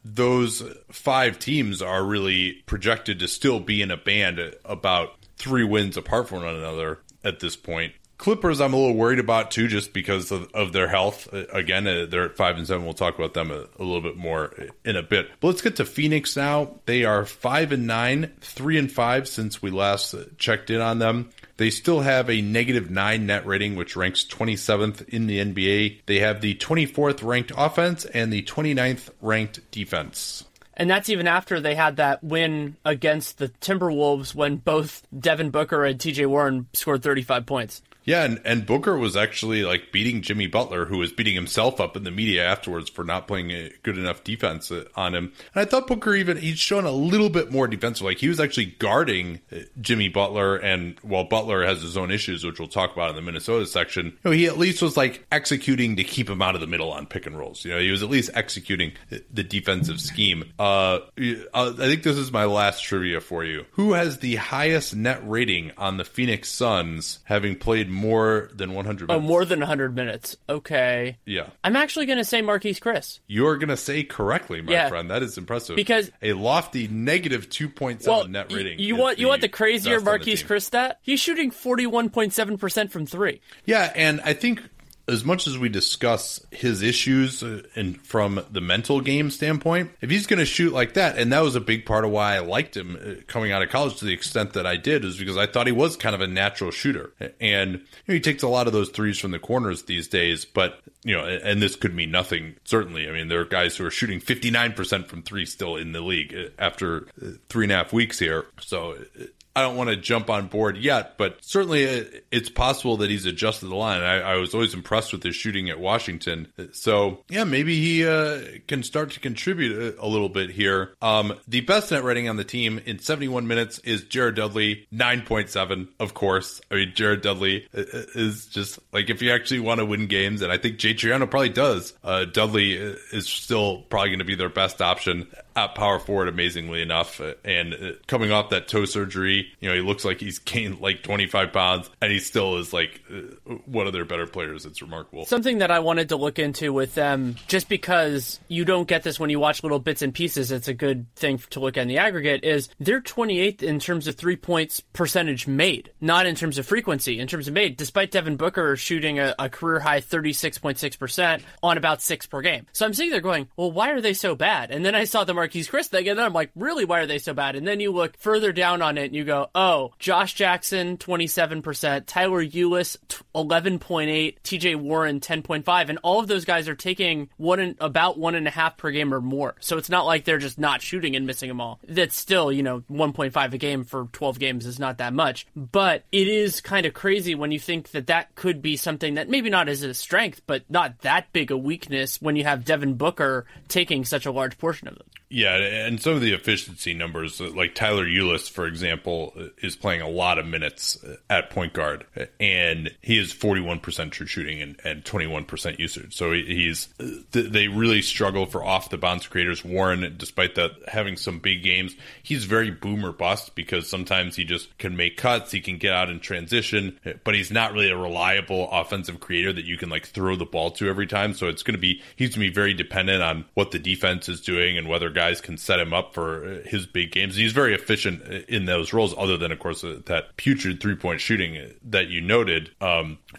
those 5 teams are really projected to still be in a band about 3 wins apart from one another at this point. Clippers, I'm a little worried about too, just because of their health. Again, they're at 5-7. We'll talk about them a little bit more in a bit. But let's get to Phoenix now. They are 5-9, 3-5 since we last checked in on them. They still have a -9 net rating, which ranks 27th in the NBA. They have the 24th ranked offense and the 29th ranked defense. And that's even after they had that win against the Timberwolves when both Devin Booker and TJ Warren scored 35 points. Yeah, and Booker was actually like beating Jimmy Butler, who was beating himself up in the media afterwards for not playing a good enough defense on him. And I thought Booker he'd shown a little bit more defensive. Like, he was actually guarding Jimmy Butler, and while Butler has his own issues, which we'll talk about in the Minnesota section, he at least was like executing to keep him out of the middle on pick and rolls. He was at least executing the defensive scheme. I think this is my last trivia for you. Who has the highest net rating on the Phoenix Suns, having played more than 100 minutes? Oh, more than 100 minutes. Okay. Yeah. I'm actually going to say Marquise Chris. You're going to say correctly, my friend. That is impressive. Because a lofty -2.7 net rating. You want the crazier Marquise Chris stat? He's shooting 41.7% from 3. Yeah, and I think as much as we discuss his issues and from the mental game standpoint, if he's going to shoot like that, and that was a big part of why I liked him coming out of college to the extent that I did, is because I thought he was kind of a natural shooter. And he takes a lot of those threes from the corners these days, but, and this could mean nothing, certainly. I mean, there are guys who are shooting 59% from 3 still in the league after 3.5 weeks here. So I don't want to jump on board yet, but certainly it's possible that he's adjusted the line. I was always impressed with his shooting at Washington. So, yeah, maybe he can start to contribute a little bit here. The best net rating on the team in 71 minutes is Jared Dudley, 9.7, of course. I mean, Jared Dudley is just, like, if you actually want to win games, and I think Jay Triano probably does, Dudley is still probably going to be their best option at power forward, amazingly enough. And coming off that toe surgery, you know, he looks like he's gained like 25 pounds, and he still is like one of their better players. It's remarkable. Something that I wanted to look into with them, just because you don't get this when you watch little bits and pieces, it's a good thing to look at in the aggregate, is they're 28th in terms of 3 points percentage made, not in terms of frequency, in terms of made, despite Devin Booker shooting a career high 36.6% on about 6 per game. So I'm sitting there going, well, why are they so bad? And then I saw the Marquese Chriss thing, and then I'm like, really, why are they so bad? And then you look further down on it and you go, oh, Josh Jackson 27%, Tyler Ulis 11.8, TJ Warren 10.5, and all of those guys are taking about 1.5 per game or more. So it's not like they're just not shooting and missing them all. That's still, you know, 1.5 a game for 12 games is not that much, but it is kind of crazy when you think that that could be something that maybe not as a strength, but not that big a weakness when you have Devin Booker taking such a large portion of them. Yeah, and some of the efficiency numbers, like Tyler Ulis, for example, is playing a lot of minutes at point guard, and he is 41% true shooting and 21% usage. So they really struggle for off-the-bounce creators. Warren, despite that having some big games, he's very boom or bust because sometimes he just can make cuts, he can get out in transition, but he's not really a reliable offensive creator that you can like throw the ball to every time. So he's going to be very dependent on what the defense is doing and whether guys can set him up for his big games. He's very efficient in those roles, other than, of course, that putrid three-point shooting that you noted.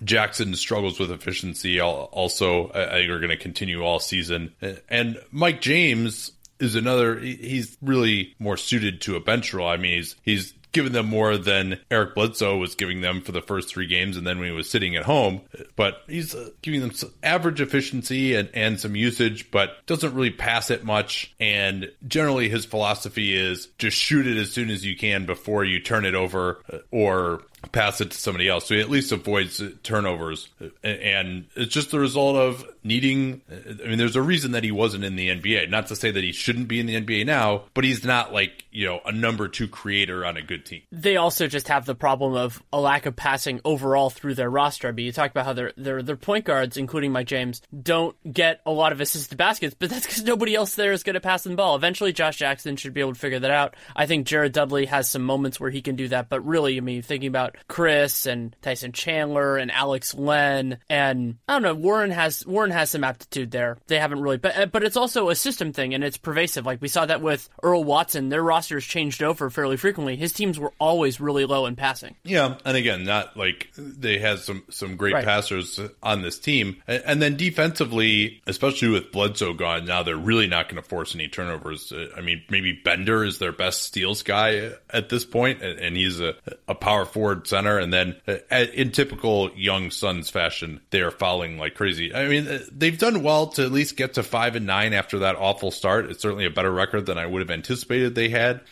Jackson struggles with efficiency also. I think are going to continue all season. And Mike James is another. He's really more suited to a bench role. I mean, he's given them more than Eric Bledsoe was giving them for the first 3 games, and then when he was sitting at home. But he's giving them some average efficiency and some usage, but doesn't really pass it much. And generally his philosophy is just shoot it as soon as you can before you turn it over or pass it to somebody else. So he at least avoids turnovers. And it's just the result of needing, I mean, there's a reason that he wasn't in the NBA. Not to say that he shouldn't be in the NBA now, but he's not like, you know, a number 2 creator on a good team. They also just have the problem of a lack of passing overall through their roster. But you talk about how their point guards, including Mike James, don't get a lot of assisted baskets, but that's because nobody else there is going to pass the ball. Eventually, Josh Jackson should be able to figure that out. I think Jared Dudley has some moments where he can do that, but really, I mean, thinking about Chris and Tyson Chandler and Alex Len, and I don't know, Warren has some aptitude there. They haven't really, but it's also a system thing, and it's pervasive. Like we saw that with Earl Watson. Their rosters changed over fairly frequently. His teams were always really low in passing. Yeah, and again, not like they had some great passers on this team. And then defensively, especially with Bledsoe gone, now they're really not going to force any turnovers. I mean, maybe Bender is their best steals guy at this point, and he's a power forward center, and then in typical young Suns fashion, they are fouling like crazy. I mean, they've done well to at least get to 5-9 after that awful start. It's certainly a better record than I would have anticipated they had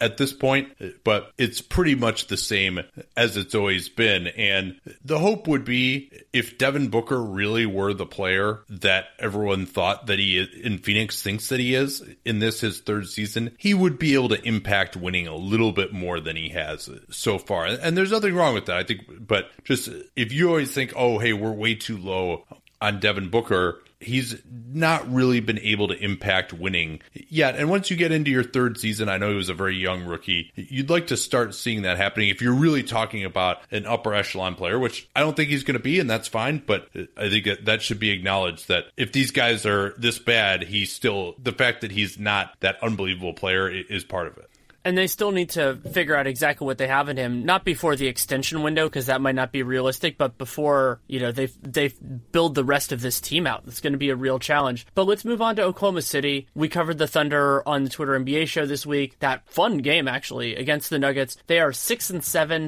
at this point, but it's pretty much the same as it's always been. And the hope would be, if Devin Booker really were the player that everyone thought that he in Phoenix thinks that he is in this, his third season, he would be able to impact winning a little bit more than he has so far. And there's nothing wrong with that, I think, but just if you always think, oh, hey, we're way too low on Devin Booker, he's not really been able to impact winning yet. And once you get into your third season, I know he was a very young rookie, you'd like to start seeing that happening. If you're really talking about an upper echelon player, which I don't think he's going to be, and that's fine, but I think that should be acknowledged, that if these guys are this bad, the fact that he's not that unbelievable player is part of it. And they still need to figure out exactly what they have in him, not before the extension window, because that might not be realistic, but before, you know, they build the rest of this team out. It's going to be a real challenge. But let's move on to Oklahoma City. We covered the Thunder on the Twitter NBA show this week. That fun game, actually, against the Nuggets. They are 6-7,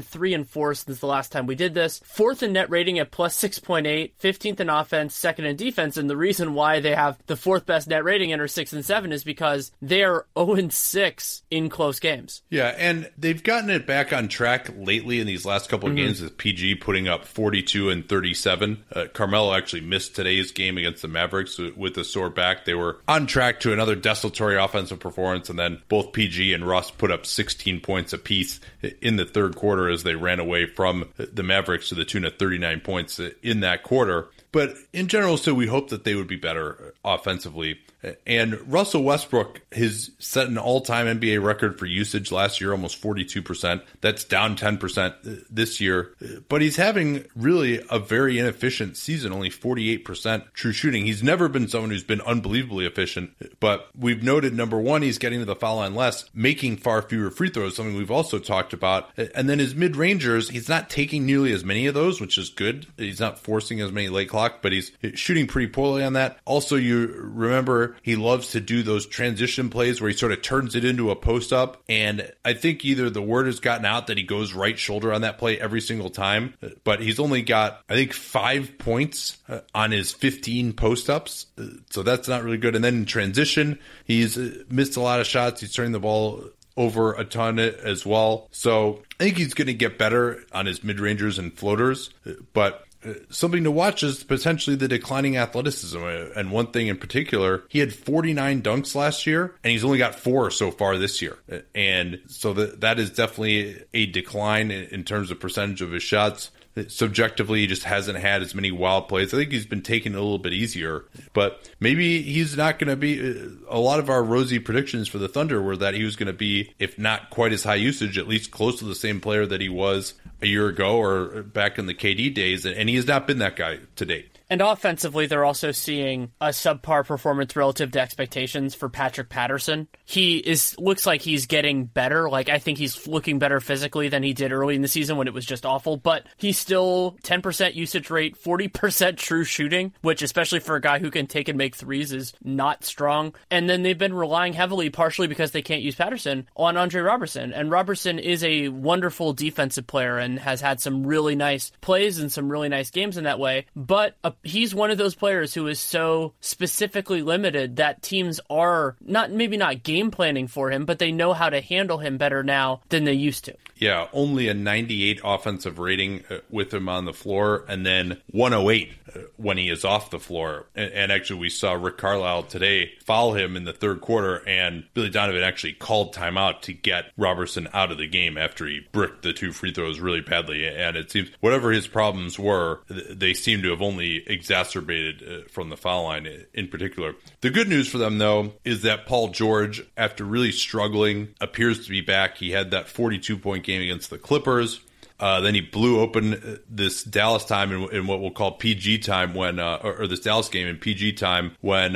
3-4 since the last time we did this. 4th in net rating at +6.8, 15th in offense, 2nd in defense. And the reason why they have the 4th best net rating and are 6-7 is because they are 0-6 in close games. games. Yeah, and they've gotten it back on track lately in these last couple of games with PG putting up 42 and 37. Carmelo actually missed today's game against the Mavericks with a sore back. They were on track to another desultory offensive performance, and then both PG and Russ put up 16 points apiece in the third quarter as they ran away from the Mavericks to the tune of 39 points in that quarter. But in general, so we hope that they would be better offensively. And Russell Westbrook has set an all-time NBA record for usage last year, almost 42%. That's down 10% this year. But he's having really a very inefficient season, only 48% true shooting. He's never been someone who's been unbelievably efficient. But we've noted, number one, he's getting to the foul line less, making far fewer free throws, something we've also talked about. And then his mid-rangers, he's not taking nearly as many of those, which is good. He's not forcing as many late clocks, but he's shooting pretty poorly on that. Also, you remember he loves to do those transition plays where he sort of turns it into a post-up. And I think either the word has gotten out that he goes right shoulder on that play every single time, but he's only got, I think, 5 points on his 15 post-ups. So that's not really good. And then in transition, he's missed a lot of shots. He's turning the ball over a ton as well. So I think he's going to get better on his mid-rangers and floaters, but something to watch is potentially the declining athleticism. And one thing in particular, he had 49 dunks last year, and he's only got 4 so far this year. And so that is definitely a decline in terms of percentage of his shots. Subjectively, he just hasn't had as many wild plays. I think he's been taking it a little bit easier, but maybe he's not going to be. A lot of our rosy predictions for the Thunder were that he was going to be, if not quite as high usage, at least close to the same player that he was a year ago or back in the KD days, and he has not been that guy to date. And offensively, they're also seeing a subpar performance relative to expectations for Patrick Patterson. He looks like he's getting better. Like, I think he's looking better physically than he did early in the season when it was just awful. But he's still 10% usage rate, 40% true shooting, which especially for a guy who can take and make threes is not strong. And then they've been relying heavily, partially because they can't use Patterson, on Andre Robertson. And Robertson is a wonderful defensive player and has had some really nice plays and some really nice games in that way. But he's one of those players who is so specifically limited that teams are maybe not game planning for him, but they know how to handle him better now than they used to. Yeah, only a 98 offensive rating with him on the floor, and then 108 when he is off the floor. And actually, we saw Rick Carlisle today foul him in the third quarter, and Billy Donovan actually called timeout to get Robertson out of the game after he bricked the 2 free throws really badly. And it seems whatever his problems were, they seem to have only exacerbated from the foul line in particular. The good news for them, though, is that Paul George, after really struggling, appears to be back. He had that 42-point game against the Clippers. Then he blew open this Dallas time in what we'll call PG time or this Dallas game in PG time when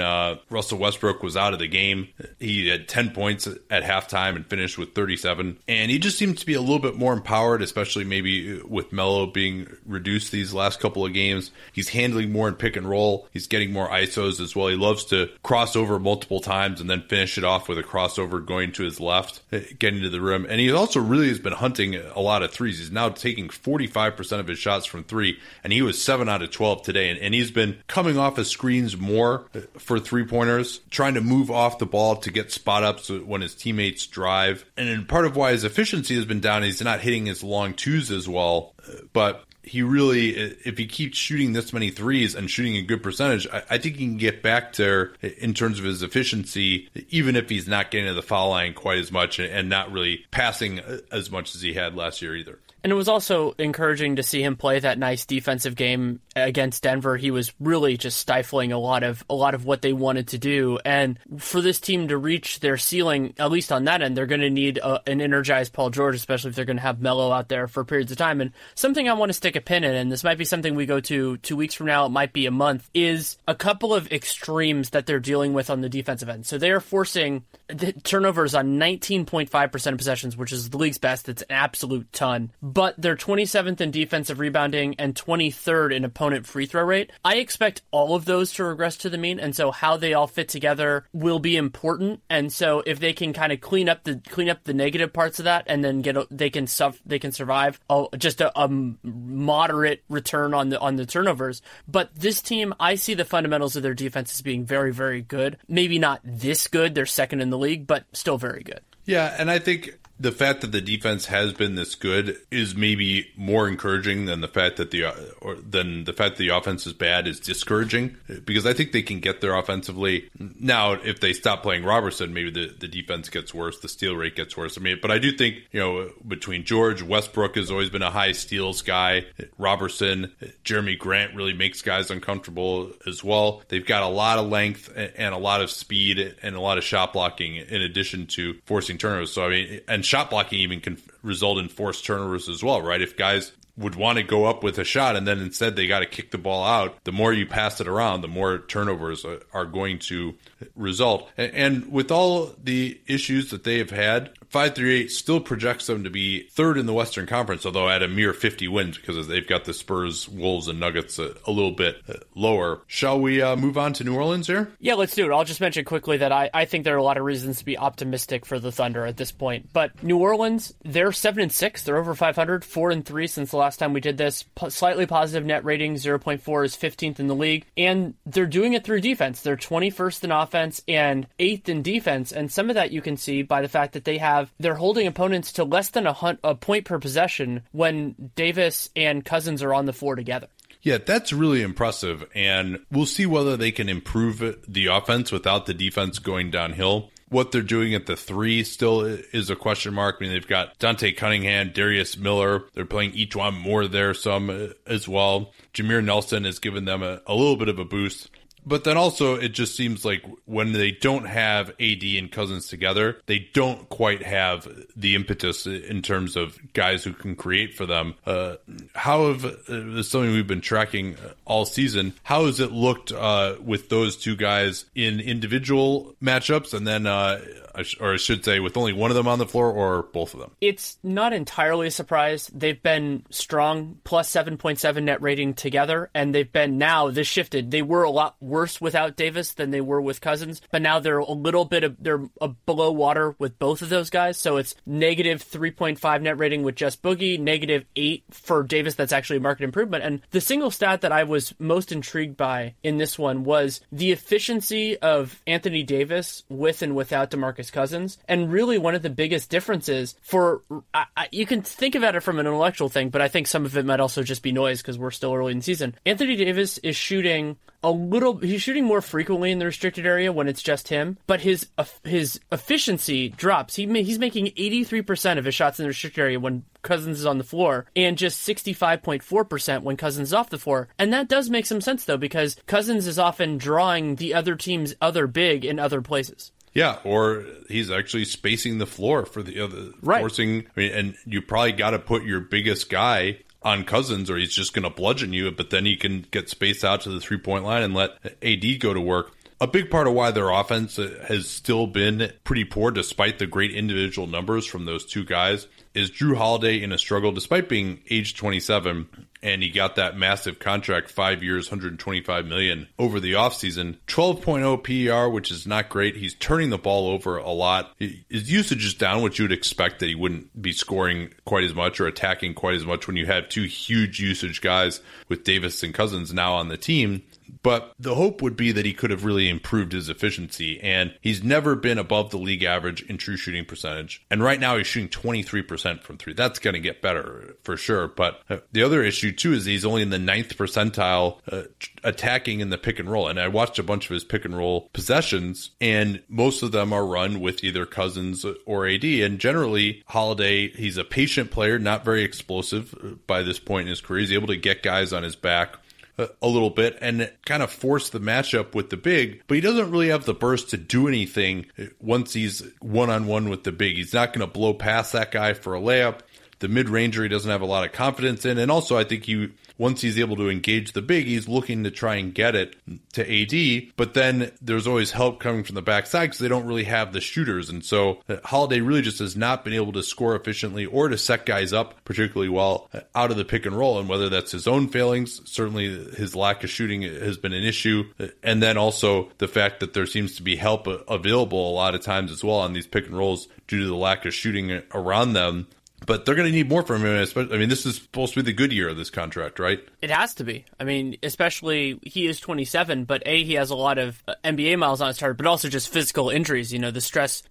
Russell Westbrook was out of the game. He had 10 points at halftime and finished with 37. And he just seemed to be a little bit more empowered, especially maybe with Melo being reduced these last couple of games. He's handling more in pick and roll. He's getting more ISOs as well. He loves to cross over multiple times and then finish it off with a crossover going to his left, getting to the rim. And he also really has been hunting a lot of threes. He's now taking 45% of his shots from three, and he was 7 out of 12 today, and he's been coming off of screens more for three-pointers, trying to move off the ball to get spot-ups when his teammates drive. And part of why his efficiency has been down, he's not hitting his long twos as well, but he really, if he keeps shooting this many threes and shooting a good percentage, I think he can get back there in terms of his efficiency, even if he's not getting to the foul line quite as much and not really passing as much as he had last year either. And it was also encouraging to see him play that nice defensive game against Denver. He was really just stifling a lot of what they wanted to do. And for this team to reach their ceiling, at least on that end, they're going to need an energized Paul George, especially if they're going to have Melo out there for periods of time. And something I want to stick a pin in, and this might be something we go to 2 weeks from now, it might be a month, is a couple of extremes that they're dealing with on the defensive end. So they are forcing turnovers on 19.5% of possessions, which is the league's best. It's an absolute ton. But they're 27th in defensive rebounding and 23rd in opponent free throw rate. I expect all of those to regress to the mean, and so how they all fit together will be important. And so if they can kind of clean up the negative parts of that, and then they can survive just a moderate return on the turnovers. But this team, I see the fundamentals of their defense as being very, very good. Maybe not this good. They're second in the league, but still very good. Yeah, and I think the fact that the defense has been this good is maybe more encouraging than the fact that the offense is bad is discouraging, because I think they can get there offensively. Now, if they stop playing Robertson, maybe the defense gets worse, the steal rate gets worse. I mean, but I do think, you know, between George, Westbrook has always been a high steals guy, Robertson, Jeremy Grant really makes guys uncomfortable as well. They've got a lot of length and a lot of speed and a lot of shot blocking in addition to forcing turnovers. So I mean, and shot blocking even can result in forced turnovers as well, right? If guys would want to go up with a shot and then instead they got to kick the ball out, the more you pass it around, the more turnovers are going to result. And with all the issues that they have had, 538 still projects them to be third in the Western Conference, although at a mere 50 wins, because they've got the Spurs, Wolves, and Nuggets a little bit lower. Shall we move on to New Orleans here? Yeah, let's do it. I'll just mention quickly that I think there are a lot of reasons to be optimistic for the Thunder at this point. But New Orleans, they're 7-6. They're over 500, 4-3 since the last time we did this. Slightly positive net rating, 0.4, is 15th in the league. And they're doing it through defense. They're 21st in offense and 8th in defense. And some of that you can see by the fact that they have they're holding opponents to less than a point per possession when Davis and Cousins are on the floor together. Yeah, that's really impressive. And we'll see whether they can improve the offense without the defense going downhill. What they're doing at the three still is a question mark. I mean, they've got Dante Cunningham, Darius Miller. They're playing Etuan Moore there some as well. Jameer Nelson has given them a little bit of a boost. But then also, it just seems like when they don't have AD and Cousins together, they don't quite have the impetus in terms of guys who can create for them. Something we've been tracking all season, how has it looked with those two guys in individual matchups, and then or I should say with only one of them on the floor, or both of them? It's not entirely a surprise. They've been strong, plus 7.7 net rating together, and they've been now, this shifted. They were a lot worse without Davis than they were with Cousins, but now they're below water with both of those guys. So it's negative 3.5 net rating with just Boogie, negative 8 for Davis. That's actually a market improvement. And the single stat that I was most intrigued by in this one was the efficiency of Anthony Davis with and without DeMarcus Cousins. And really one of the biggest differences for, you can think about it from an intellectual thing, but I think some of it might also just be noise because we're still early in the season. Anthony Davis is shooting he's shooting more frequently in the restricted area when it's just him, but his efficiency drops. He's making 83% of his shots in the restricted area when Cousins is on the floor, and just 65.4% when Cousins is off the floor. And that does make some sense, though, because Cousins is often drawing the other team's other big in other places. Yeah, or he's actually spacing the floor for the other, right? Forcing. I mean, and you probably got to put your biggest guy on Cousins, or he's just going to bludgeon you, but then he can get spaced out to the three-point line and let AD go to work. A big part of why their offense has still been pretty poor, despite the great individual numbers from those two guys, is Jrue Holiday in a struggle, despite being age 27, and he got that massive contract, 5 years, $125 million over the offseason. 12.0 PER, which is not great. He's turning the ball over a lot. His usage is down, which you would expect, that he wouldn't be scoring quite as much or attacking quite as much when you have two huge usage guys with Davis and Cousins now on the team. But the hope would be that he could have really improved his efficiency, and he's never been above the league average in true shooting percentage. And right now he's shooting 23% from three. That's going to get better for sure. But the other issue too is he's only in the 9th percentile attacking in the pick and roll. And I watched a bunch of his pick and roll possessions, and most of them are run with either Cousins or AD. And generally Holiday, he's a patient player, not very explosive by this point in his career. He's able to get guys on his back a little bit and kind of force the matchup with the big, but he doesn't really have the burst to do anything once he's one-on-one with the big. He's not going to blow past that guy for a layup. The mid-ranger he doesn't have a lot of confidence in, and also I think once he's able to engage the big, he's looking to try and get it to AD, but then there's always help coming from the backside because they don't really have the shooters. And so Holiday really just has not been able to score efficiently or to set guys up particularly well out of the pick and roll. And whether that's his own failings, certainly his lack of shooting has been an issue. And then also the fact that there seems to be help available a lot of times as well on these pick and rolls due to the lack of shooting around them. But they're going to need more from him. I mean, this is supposed to be the good year of this contract, right? It has to be. I mean, especially he is 27, but A, he has a lot of NBA miles on his target, but also just physical injuries. You know, the stress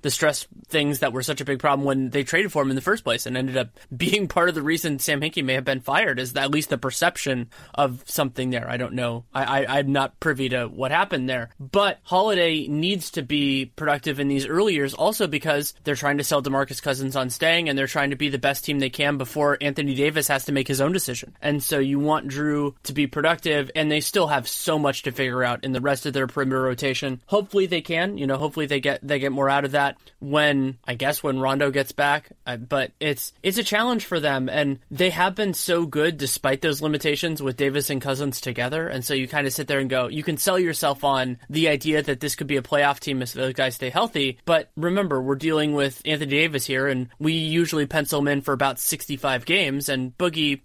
things that were such a big problem when they traded for him in the first place and ended up being part of the reason Sam Hinkie may have been fired is at least the perception of something there. I don't know. I'm not privy to what happened there. But Holiday needs to be productive in these early years also because they're trying to sell DeMarcus Cousins on staying and they're trying to be the best team they can before Anthony Davis has to make his own decision. And so you want Drew to be productive, and they still have so much to figure out in the rest of their perimeter rotation. Hopefully they can, you know, hopefully they get more out of that when Rondo gets back, but it's a challenge for them, and they have been so good despite those limitations with Davis and Cousins together. And so you kind of sit there and go, you can sell yourself on the idea that this could be a playoff team if those guys stay healthy, but remember, we're dealing with Anthony Davis here, and we usually pencil in for about 65 games, and Boogie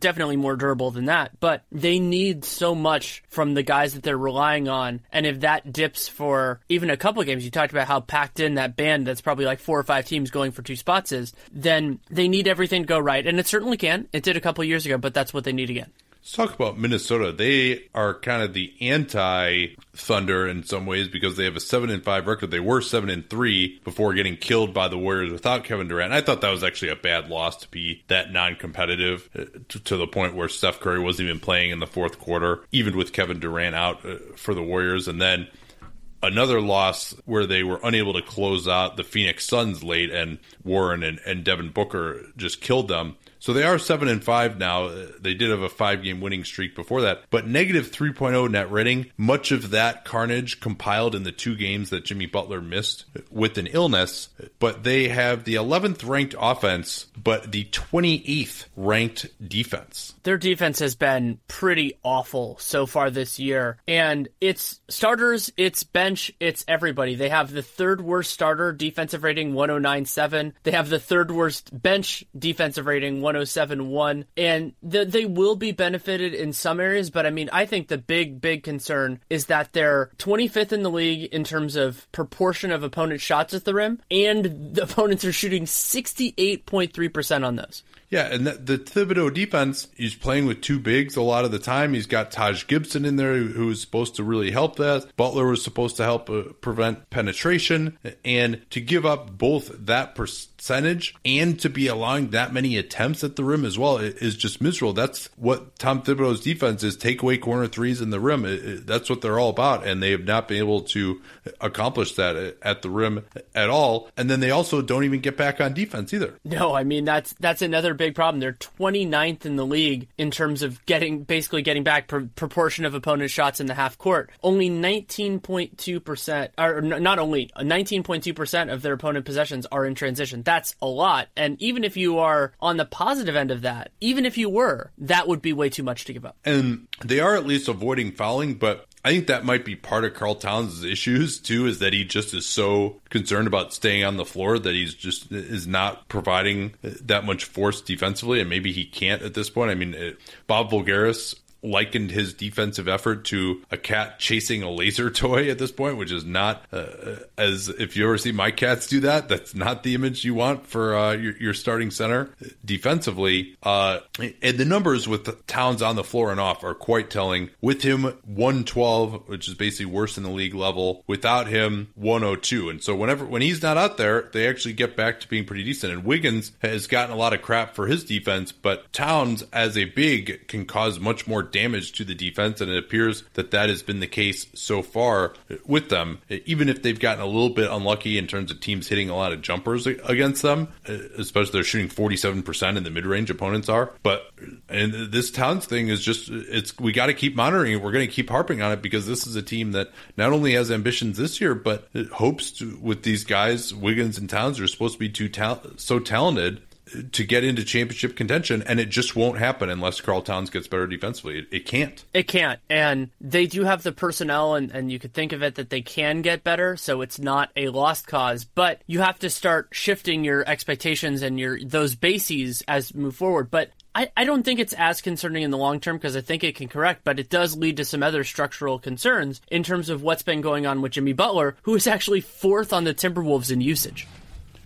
definitely more durable than that, but they need so much from the guys that they're relying on. And if that dips for even a couple of games, you talked about how packed in that band that's probably like 4 or 5 teams going for 2 spots is, then they need everything to go right, and it certainly can. It did a couple of years ago, but that's what they need again. Let's talk about Minnesota. They are kind of the anti-Thunder in some ways because they have a 7-5 record. They were 7-3 before getting killed by the Warriors without Kevin Durant. I thought that was actually a bad loss to be that non-competitive to the point where Steph Curry wasn't even playing in the fourth quarter, even with Kevin Durant out for the Warriors. And then another loss where they were unable to close out the Phoenix Suns late, and Warren and Devin Booker just killed them. So they are 7-5 now. They did have a 5-game winning streak before that, but negative 3.0 net rating. Much of that carnage compiled in the 2 games that Jimmy Butler missed with an illness. But they have the 11th ranked offense, but the 28th ranked defense. Their defense has been pretty awful so far this year, and it's starters, it's bench, it's everybody. They have the 3rd worst starter defensive rating, 109.7. They have the 3rd worst bench defensive rating, 107.1, and they will be benefited in some areas, but I mean, I think the big concern is that they're 25th in the league in terms of proportion of opponent shots at the rim, and the opponents are shooting 68.3% on those. Yeah, and the Thibodeau defense, he's playing with 2 bigs a lot of the time. He's got Taj Gibson in there who was supposed to really help that. Butler was supposed to help prevent penetration. And to give up both that percentage and to be allowing that many attempts at the rim as well is just miserable. That's what Tom Thibodeau's defense is, take away corner threes in the rim. That's what they're all about, and they have not been able to accomplish that at the rim at all. And then they also don't even get back on defense either. No, I mean, that's another big problem. They're 29th in the league in terms of getting back proportion of opponent shots in the half court. Only 19.2%, or not only 19.2% of their opponent possessions are in transition. That's a lot. And even if you are on the positive end of that, even if you were, that would be way too much to give up. And they are at least avoiding fouling, but I think that might be part of Karl Towns' issues too, is that he just is so concerned about staying on the floor that he's just is not providing that much force defensively, and maybe he can't at this point. I mean, Bob Voulgaris likened his defensive effort to a cat chasing a laser toy at this point, which is not as if you ever see my cats do that. That's not the image you want for your starting center defensively. And the numbers with the Towns on the floor and off are quite telling. With him, 112, which is basically worse than the league level. Without him, 102. And so when he's not out there, they actually get back to being pretty decent. And Wiggins has gotten a lot of crap for his defense, but Towns as a big can cause much more damage to the defense, and it appears that has been the case so far with them, even if they've gotten a little bit unlucky in terms of teams hitting a lot of jumpers against them, especially they're shooting 47% in the mid-range, opponents are. But and this Towns thing is just, it's, we got to keep monitoring it. We're going to keep harping on it because this is a team that not only has ambitions this year, but it hopes to, with these guys, Wiggins and Towns, are supposed to be so talented to get into championship contention, and it just won't happen unless Karl Towns gets better defensively. It can't. And they do have the personnel, and you could think of it that they can get better, so it's not a lost cause, but you have to start shifting your expectations and those bases as you move forward. But I don't think it's as concerning in the long term because I think it can correct, but it does lead to some other structural concerns in terms of what's been going on with Jimmy Butler, who is actually 4th on the Timberwolves in usage.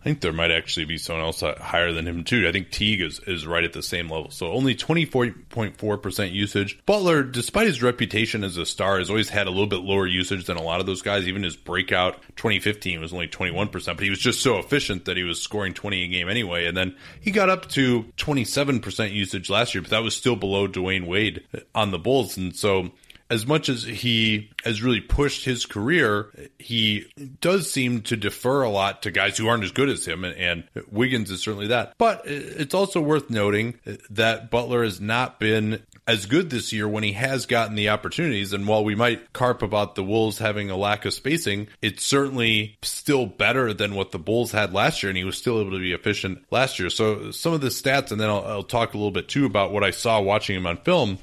I think there might actually be someone else higher than him, too. I think Teague is right at the same level. So only 24.4% usage. Butler, despite his reputation as a star, has always had a little bit lower usage than a lot of those guys. Even his breakout 2015 was only 21%, but he was just so efficient that he was scoring 20 a game anyway. And then he got up to 27% usage last year, but that was still below Dwayne Wade on the Bulls. And so as much as he has really pushed his career, he does seem to defer a lot to guys who aren't as good as him, and Wiggins is certainly that. But it's also worth noting that Butler has not been as good this year when he has gotten the opportunities. And while we might carp about the Wolves having a lack of spacing, it's certainly still better than what the Bulls had last year, and he was still able to be efficient last year. So some of the stats, and then I'll talk a little bit too about what I saw watching him on film.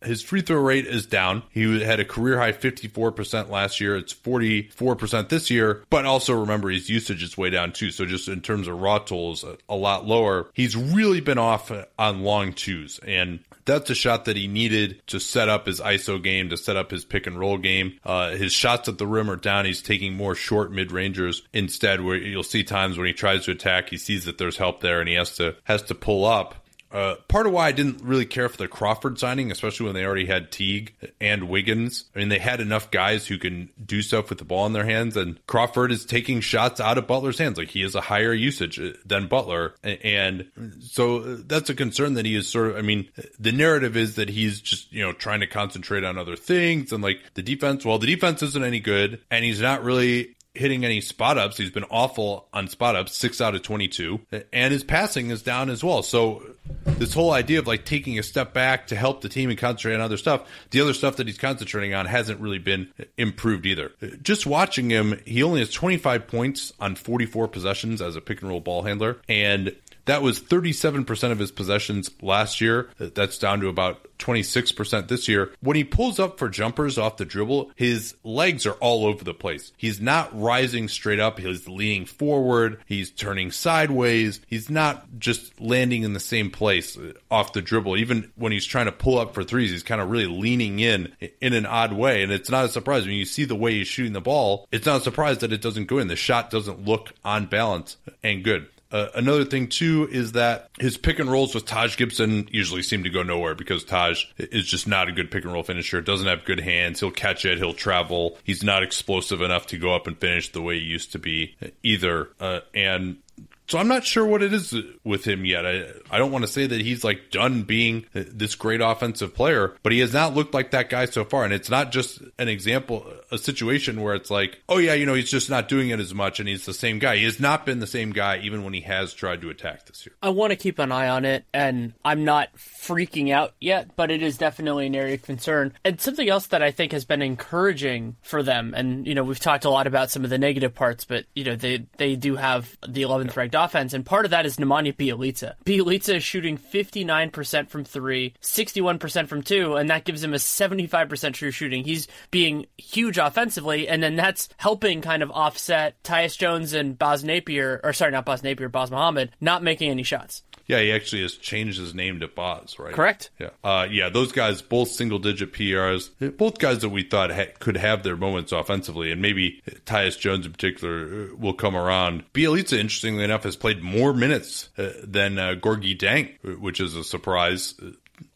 His free throw rate is down. He had a career-high 54% last year. It's 44% this year. But also remember, his usage is way down too. So just in terms of raw totals, a lot lower. He's really been off on long twos. And that's a shot that he needed to set up his ISO game, to set up his pick-and-roll game. His shots at the rim are down. He's taking more short mid-rangers instead, where you'll see times when he tries to attack, he sees that there's help there, and he has to pull up. Part of why I didn't really care for the Crawford signing, especially when they already had Teague and Wiggins. I mean, they had enough guys who can do stuff with the ball in their hands, and Crawford is taking shots out of Butler's hands. Like, he has a higher usage than Butler. And so that's a concern that he is sort of, I mean, the narrative is that he's just, you know, trying to concentrate on other things. And like the defense, well, the defense isn't any good, and he's not really hitting any spot ups. He's been awful on spot ups, 6 out of 22, and his passing is down as well. So this whole idea of like taking a step back to help the team and concentrate on other stuff, the other stuff that he's concentrating on hasn't really been improved either. Just watching him, he only has 25 points on 44 possessions as a pick and roll ball handler, and that was 37% of his possessions last year. That's down to about 26% this year. When he pulls up for jumpers off the dribble, his legs are all over the place. He's not rising straight up. He's leaning forward. He's turning sideways. He's not just landing in the same place off the dribble. Even when he's trying to pull up for threes, he's kind of really leaning in an odd way. And it's not a surprise when you see the way he's shooting the ball. It's not a surprise that it doesn't go in. The shot doesn't look on balance and good. Another thing, too, is that his pick and rolls with Taj Gibson usually seem to go nowhere because Taj is just not a good pick and roll finisher, doesn't have good hands, he'll catch it, he'll travel, he's not explosive enough to go up and finish the way he used to be either, and so I'm not sure what it is with him yet. I don't want to say that he's like done being this great offensive player, but he has not looked like that guy so far. And it's not just an example, a situation where it's like, oh yeah, you know, he's just not doing it as much and he's the same guy. He has not been the same guy even when he has tried to attack this year. I want to keep an eye on it, and I'm not freaking out yet, but it is definitely an area of concern. And something else that I think has been encouraging for them, and you know, we've talked a lot about some of the negative parts, but you know, they do have the 11th ranked offense, and part of that is Nemanja Bjelica. Bjelica is shooting 59% from 3, 61% from 2, and that gives him a 75% true shooting. He's being huge offensively, and then that's helping kind of offset Tyus Jones and Boz Mohamed not making any shots. Yeah, he actually has changed his name to Boz, right? Correct. Yeah, those guys, both single-digit PRs, both guys that we thought could have their moments offensively, and maybe Tyus Jones in particular will come around. Bjelica, interestingly enough, has played more minutes than Gorgui Dieng, which is a surprise.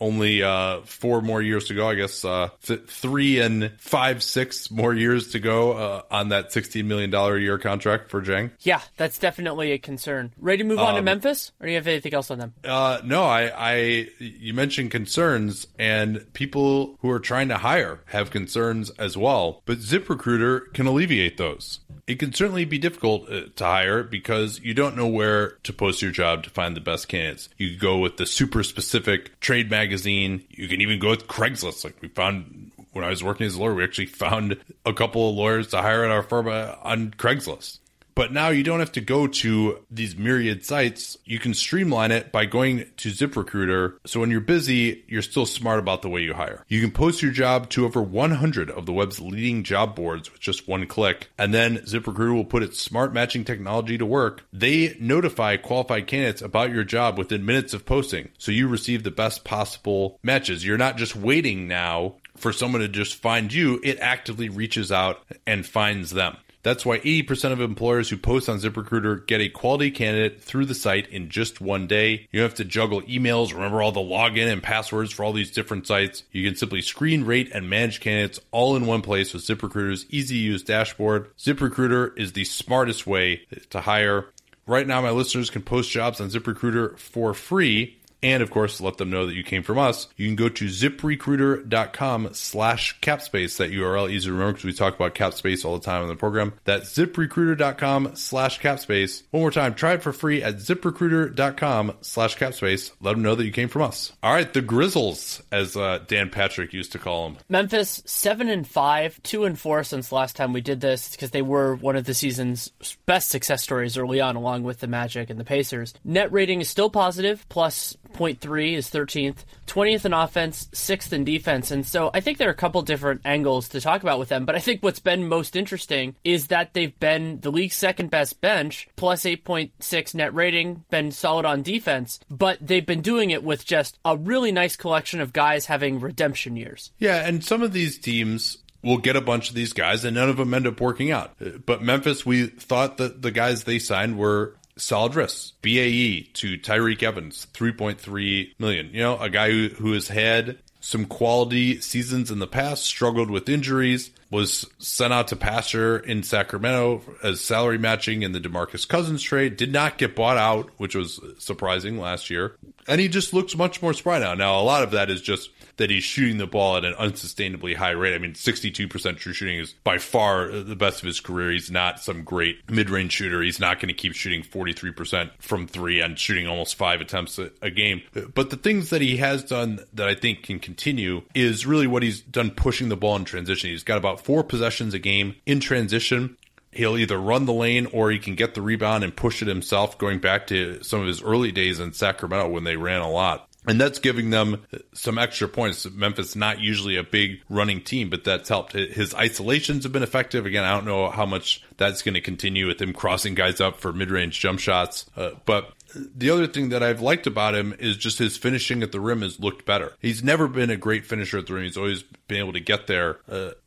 Only 4 more years to go, I guess. 3 and 5, 6 more years to go on that $16 million a year contract for Jang. Yeah, that's definitely a concern. Ready to move on to Memphis, or do you have anything else on them? No, you mentioned concerns, and people who are trying to hire have concerns as well. But ZipRecruiter can alleviate those. It can certainly be difficult to hire because you don't know where to post your job to find the best candidates. You could go with the super specific trade magazine. You can even go with Craigslist. Like we found when I was working as a lawyer, we actually found a couple of lawyers to hire at our firm on Craigslist. But now you don't have to go to these myriad sites. You can streamline it by going to ZipRecruiter. So when you're busy, you're still smart about the way you hire. You can post your job to over 100 of the web's leading job boards with just one click. And then ZipRecruiter will put its smart matching technology to work. They notify qualified candidates about your job within minutes of posting, so you receive the best possible matches. You're not just waiting now for someone to just find you. It actively reaches out and finds them. That's why 80% of employers who post on ZipRecruiter get a quality candidate through the site in just one day. You don't have to juggle emails, remember all the login and passwords for all these different sites. You can simply screen, rate, and manage candidates all in one place with ZipRecruiter's easy-to-use dashboard. ZipRecruiter is the smartest way to hire. Right now, my listeners can post jobs on ZipRecruiter for free. And, of course, let them know that you came from us. You can go to ziprecruiter.com/capspace. That URL is easy to remember because we talk about capspace all the time on the program. That's ziprecruiter.com/capspace. One more time, try it for free at ziprecruiter.com/capspace. Let them know that you came from us. All right, the Grizzles, as Dan Patrick used to call them. Memphis, 7-5, 2-4 since last time we did this, because they were one of the season's best success stories early on, along with the Magic and the Pacers. Net rating is still positive, plus 0.3 is 13th, 20th in offense, 6th in defense. And so I think there are a couple different angles to talk about with them, but I think what's been most interesting is that they've been the league's second best bench, plus 8.6 net rating, been solid on defense, but they've been doing it with just a really nice collection of guys having redemption years. Yeah, and some of these teams we'll get a bunch of these guys and none of them end up working out. But Memphis, we thought that the guys they signed were solid risks. BAE to Tyreek Evans, $3.3 million. You know, a guy who has had some quality seasons in the past, struggled with injuries, was sent out to pasture in Sacramento as salary matching in the DeMarcus Cousins trade, did not get bought out, which was surprising last year. And he just looks much more spry now. Now, a lot of that is just that he's shooting the ball at an unsustainably high rate. I mean, 62% true shooting is by far the best of his career. He's not some great mid-range shooter. He's not going to keep shooting 43% from three and shooting almost 5 attempts a game. But the things that he has done that I think can continue is really what he's done pushing the ball in transition. He's got about 4 possessions a game in transition. He'll either run the lane or he can get the rebound and push it himself, going back to some of his early days in Sacramento when they ran a lot. And that's giving them some extra points. Memphis, not usually a big running team, but that's helped. His isolations have been effective. Again, I don't know how much that's going to continue with him crossing guys up for mid-range jump shots. But the other thing that I've liked about him is just his finishing at the rim has looked better. He's never been a great finisher at the rim. He's always been able to get there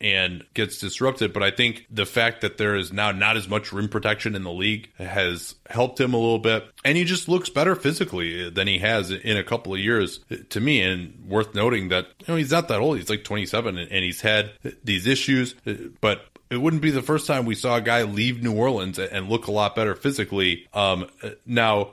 and gets disrupted. But I think the fact that there is now not as much rim protection in the league has helped him a little bit. And he just looks better physically than he has in a couple of years to me. And worth noting that, you know, he's not that old. He's like 27 and he's had these issues. But it wouldn't be the first time we saw a guy leave New Orleans and look a lot better physically. Now,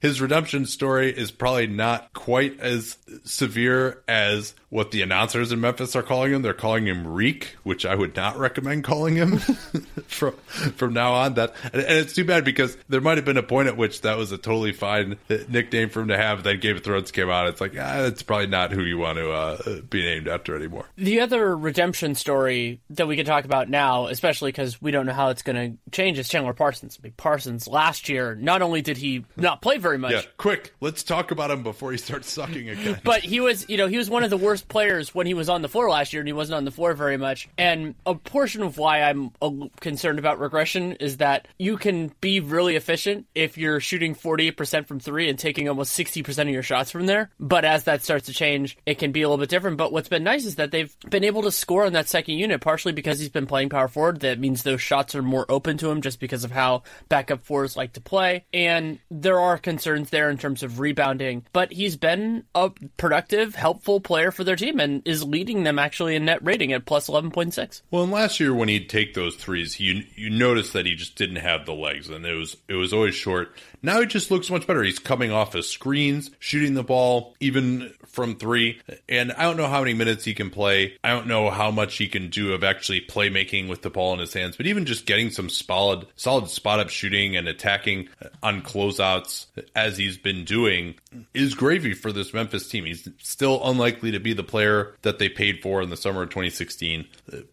his redemption story is probably not quite as severe as what the announcers in Memphis are calling him. They're calling him Reek, which I would not recommend calling him from now on. And it's too bad because there might have been a point at which that was a totally fine nickname for him to have. Then Game of Thrones came out. It's like, that's probably not who you want to be named after anymore. The other redemption story that we can talk about now, especially because we don't know how it's going to change, is Chandler Parsons. I mean, Parsons last year, not only did he not play very much. Yeah, quick, let's talk about him before he starts sucking again. But he was one of the worst players when he was on the floor last year, and he wasn't on the floor very much. And a portion of why I'm concerned about regression is that you can be really efficient if you're shooting 48% from three and taking almost 60% of your shots from there. But as that starts to change, it can be a little bit different. But what's been nice is that they've been able to score on that second unit, partially because he's been playing power forward. That means those shots are more open to him just because of how backup fours like to play. And there are concerns there in terms of rebounding, but he's been a productive, helpful player for their team and is leading them actually in net rating at plus 11.6. Well, and last year when he'd take those threes, you noticed that he just didn't have the legs and it was always short. Now he just looks much better. He's coming off his screens, shooting the ball, even from three. And I don't know how many minutes he can play. I don't know how much he can do of actually playmaking with the ball in his hands, but even just getting some solid spot-up shooting and attacking on closeouts as he's been doing is gravy for this Memphis team. He's still unlikely to be the player that they paid for in the summer of 2016,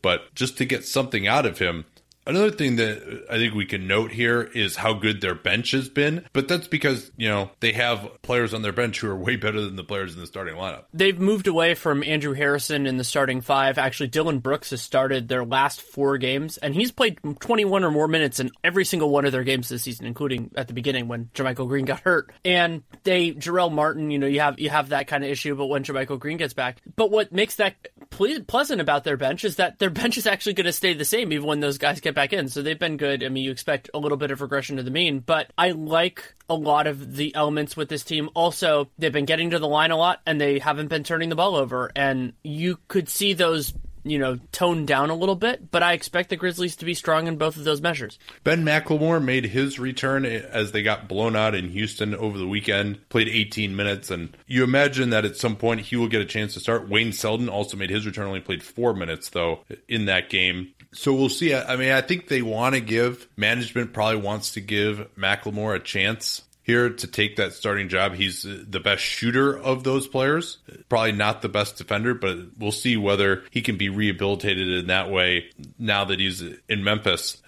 but just to get something out of him. Another thing that I think we can note here is how good their bench has been, but that's because, you know, they have players on their bench who are way better than the players in the starting lineup. They've moved away from Andrew Harrison in the starting five. Actually, Dylan Brooks has started their last 4 games, and he's played 21 or more minutes in every single one of their games this season, including at the beginning when Jermichael Green got hurt. And Jarrell Martin, you know, you have that kind of issue, but when Jermichael Green gets back. But what makes that pleasant about their bench is that their bench is actually going to stay the same even when those guys get back in. So they've been good. I mean, you expect a little bit of regression to the mean, but I like a lot of the elements with this team. Also, they've been getting to the line a lot and they haven't been turning the ball over. And you could see those, you know, toned down a little bit, but I expect the Grizzlies to be strong in both of those measures. Ben McLemore made his return as they got blown out in Houston over the weekend, played 18 minutes, and you imagine that at some point he will get a chance to start. Wayne Selden also made his return, only played 4 minutes, though, in that game. So we'll see. I mean, I think they want to give, management probably wants to give McLemore a chance here to take that starting job. He's the best shooter of those players, probably not the best defender, but we'll see whether he can be rehabilitated in that way now that he's in Memphis.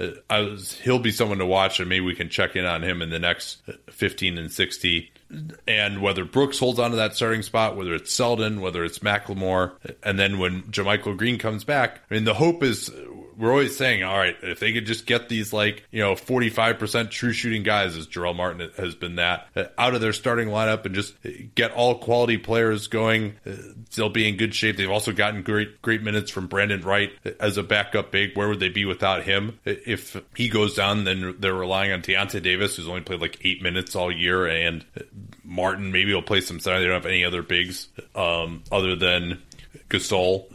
He'll be someone to watch, and maybe we can check in on him in the next 15 and 60. And whether Brooks holds on to that starting spot, whether it's Selden, whether it's McLemore, and then when JaMychal Green comes back, I mean, the hope is, we're always saying, all right, if they could just get these, like, you know, 45% true shooting guys, as Jarrell Martin has been, that out of their starting lineup and just get all quality players going, they'll be in good shape. They've also gotten great minutes from Brandon Wright as a backup big. Where would they be without him? If he goes down, then they're relying on Deonte Davis, who's only played like 8 minutes all year, and Martin maybe will play some center. They don't have any other bigs other than Gasol.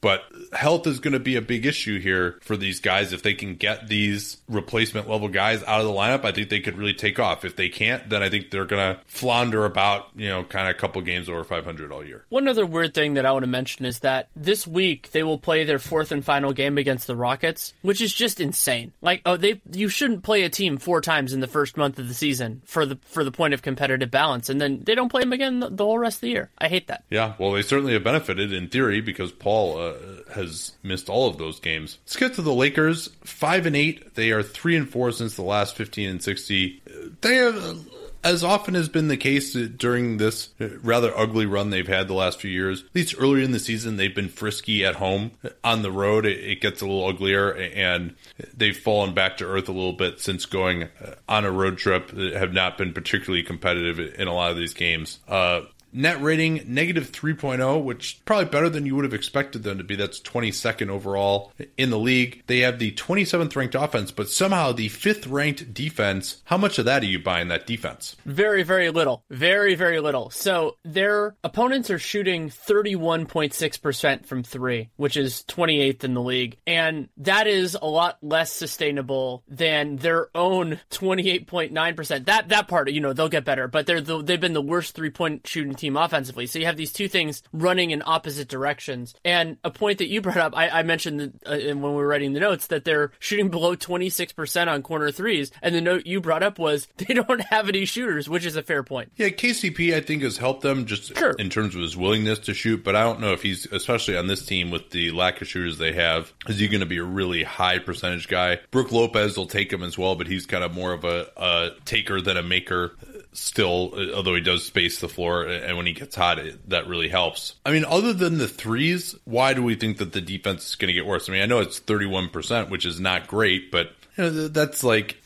But health is going to be a big issue here for these guys. If they can get these replacement level guys out of the lineup, I think they could really take off. If they can't, then I think they're going to flounder about, you know, kind of a couple games over 500 all year. One other weird thing that I want to mention is that this week they will play their fourth and final game against the Rockets, which is just insane. Like, you shouldn't play a team four times in the first month of the season for the point of competitive balance, and then they don't play them again the whole rest of the year. I hate that. Yeah, well, they certainly have benefited in theory because Paul has missed all of those games. Let's get to the Lakers. 5-8. They are 3-4 since the last 15 and 60. They have, as often has been the case during this rather ugly run they've had the last few years, at least earlier in the season, they've been frisky at home. On the road, it gets a little uglier, and they've fallen back to earth a little bit since going on a road trip. Have not been particularly competitive in a lot of these games. Net rating, negative 3.0, which is probably better than you would have expected them to be. That's 22nd overall in the league. They have the 27th ranked offense, but somehow the 5th ranked defense. How much of that are you buying, that defense? Very, very little. Very, very little. So their opponents are shooting 31.6% from 3, which is 28th in the league. And that is a lot less sustainable than their own 28.9%. That part, you know, they'll get better, but they've been the worst three-point shooting team offensively. So you have these two things running in opposite directions. And a point that you brought up, I mentioned when we were writing the notes that they're shooting below 26% on corner threes, and the note you brought up was they don't have any shooters, which is a fair point. Yeah, KCP I think has helped them just in terms of his willingness to shoot, but I don't know if he's, especially on this team with the lack of shooters they have, is he going to be a really high percentage guy. Brooke Lopez will take him as well, but he's kind of more of a taker than a maker still, although he does space the floor, and when he gets hot, that really helps. I mean, other than the threes, why do we think that the defense is going to get worse? I mean, I know it's 31%, which is not great, but you know, that's like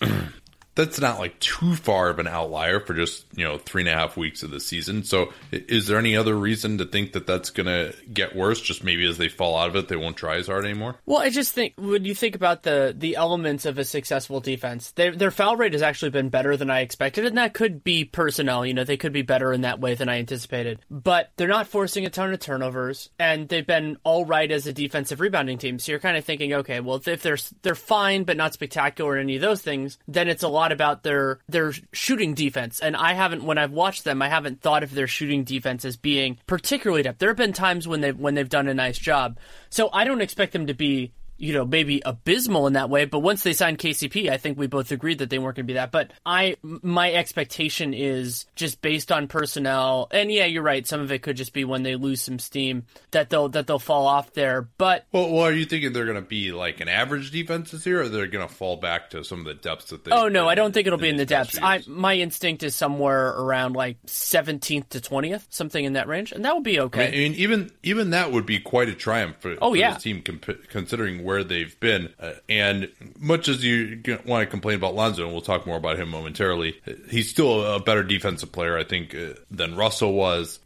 that's not like too far of an outlier for just, you know, 3.5 weeks of the season. So is there any other reason to think that that's going to get worse? Just maybe as they fall out of it, they won't try as hard anymore? Well, I just think when you think about the elements of a successful defense, their foul rate has actually been better than I expected. And that could be personnel. You know, they could be better in that way than I anticipated, but they're not forcing a ton of turnovers, and they've been all right as a defensive rebounding team. So you're kind of thinking, okay, well, if they're fine, but not spectacular in any of those things, then it's a lot about their shooting defense. And I haven't, when I've watched them, I haven't thought of their shooting defense as being particularly depth. There have been times when they've done a nice job. So I don't expect them to be, you know, maybe abysmal in that way. But once they signed KCP, I think we both agreed that they weren't going to be that. But my expectation is just based on personnel. And yeah, you're right. Some of it could just be when they lose some steam that they'll fall off there. But well, are you thinking they're going to be like an average defense this year, or they're going to fall back to some of the depths that they? Oh no, I don't think it'll be in the depths. My instinct is somewhere around like 17th to 20th, something in that range, and that would be okay. I mean, even that would be quite a triumph for this team, considering where where they've been. And much as you want to complain about Lonzo, and we'll talk more about him momentarily, he's still a better defensive player, I think, than Russell was.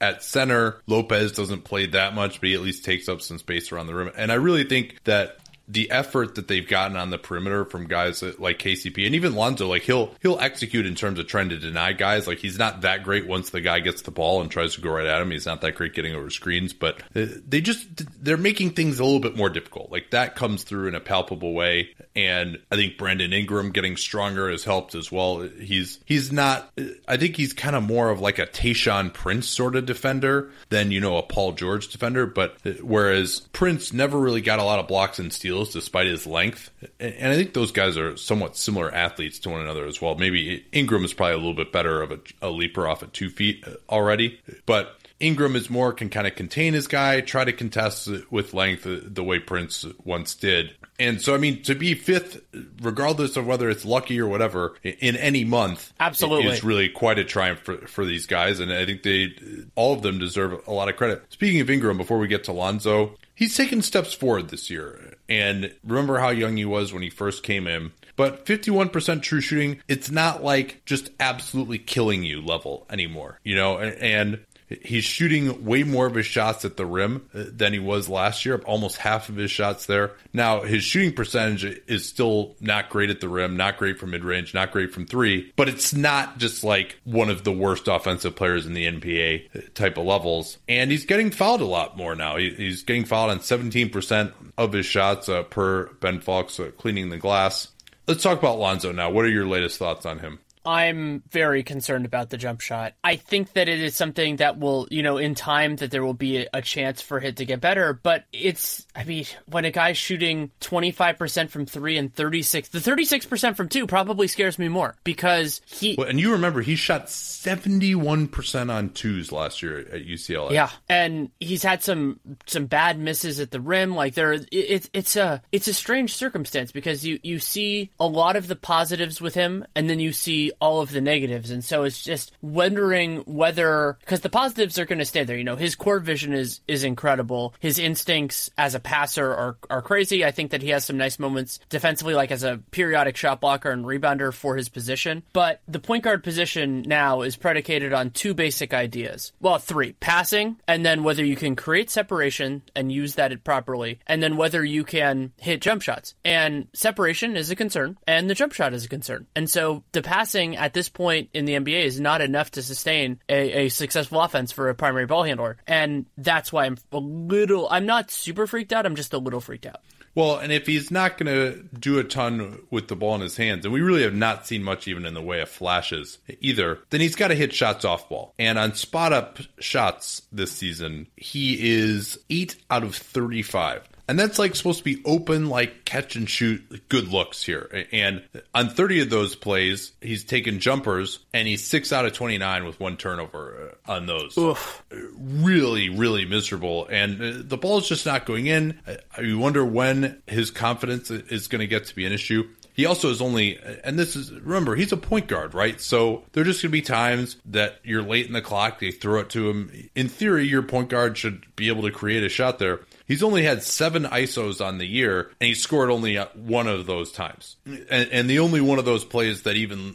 At center, Lopez doesn't play that much, but he at least takes up some space around the rim. And I really think that the effort that they've gotten on the perimeter from guys like KCP and even Lonzo, like he'll execute in terms of trying to deny guys. Like, he's not that great once the guy gets the ball and tries to go right at him. He's not that great getting over screens, but they're making things a little bit more difficult. Like, that comes through in a palpable way. And I think Brandon Ingram getting stronger has helped as well. He's not, I think he's kind of more of like a Tayshaun Prince sort of defender than, you know, a Paul George defender. But whereas Prince never really got a lot of blocks and steals despite his length, and I think those guys are somewhat similar athletes to one another as well. Maybe Ingram is probably a little bit better of a leaper off at 2 feet already, but Ingram is more, can kind of contain his guy, try to contest with length the way Prince once did. And so, I mean, to be fifth, regardless of whether it's lucky or whatever, in any month, absolutely, is really quite a triumph for these guys. And I think all of them deserve a lot of credit. Speaking of Ingram, before we get to Lonzo, he's taken steps forward this year. And remember how young he was when he first came in. But 51% true shooting, it's not like just absolutely killing you level anymore, you know, and he's shooting way more of his shots at the rim than he was last year, almost half of his shots there. Now, his shooting percentage is still not great at the rim, not great from mid-range, not great from three, but it's not just like one of the worst offensive players in the NBA type of levels. And he's getting fouled a lot more now. He's getting fouled on 17% of his shots per Ben Fox cleaning the glass. Let's talk about Lonzo now. What are your latest thoughts on him? I'm very concerned about the jump shot. I think that it is something that will, you know, in time that there will be a chance for it to get better. But it's, I mean, when a guy's shooting 25% from three and 36% from two probably scares me more because he... Well, and you remember, he shot 71% on twos last year at UCLA. Yeah, and he's had some bad misses at the rim. Like, it's a strange circumstance because you see a lot of the positives with him and then you see all of the negatives, and so it's just wondering whether, because the positives are going to stay there, you know, his court vision is incredible, his instincts as a passer are crazy. I think that he has some nice moments defensively, like as a periodic shot blocker and rebounder for his position, but the point guard position now is predicated on two basic ideas, well, three: passing, and then whether you can create separation and use that properly, and then whether you can hit jump shots. And separation is a concern and the jump shot is a concern, and so the passing at this point in the NBA is not enough to sustain a successful offense for a primary ball handler. And that's why I'm not super freaked out. I'm just a little freaked out. Well, and if he's not going to do a ton with the ball in his hands, and we really have not seen much even in the way of flashes either, then he's got to hit shots off ball. And on spot-up shots this season, he is 8 out of 35. And that's like supposed to be open, like catch and shoot good looks here. And on 30 of those plays, he's taken jumpers and he's 6 out of 29 with one turnover on those. Oof. Really, really miserable. And the ball is just not going in. You wonder when his confidence is going to get to be an issue. He also is only, and this is, remember, he's a point guard, right? So there are just going to be times that you're late in the clock, they throw it to him. In theory, your point guard should be able to create a shot there. He's only had 7 ISOs on the year, and he scored only one of those times. And the only one of those plays that even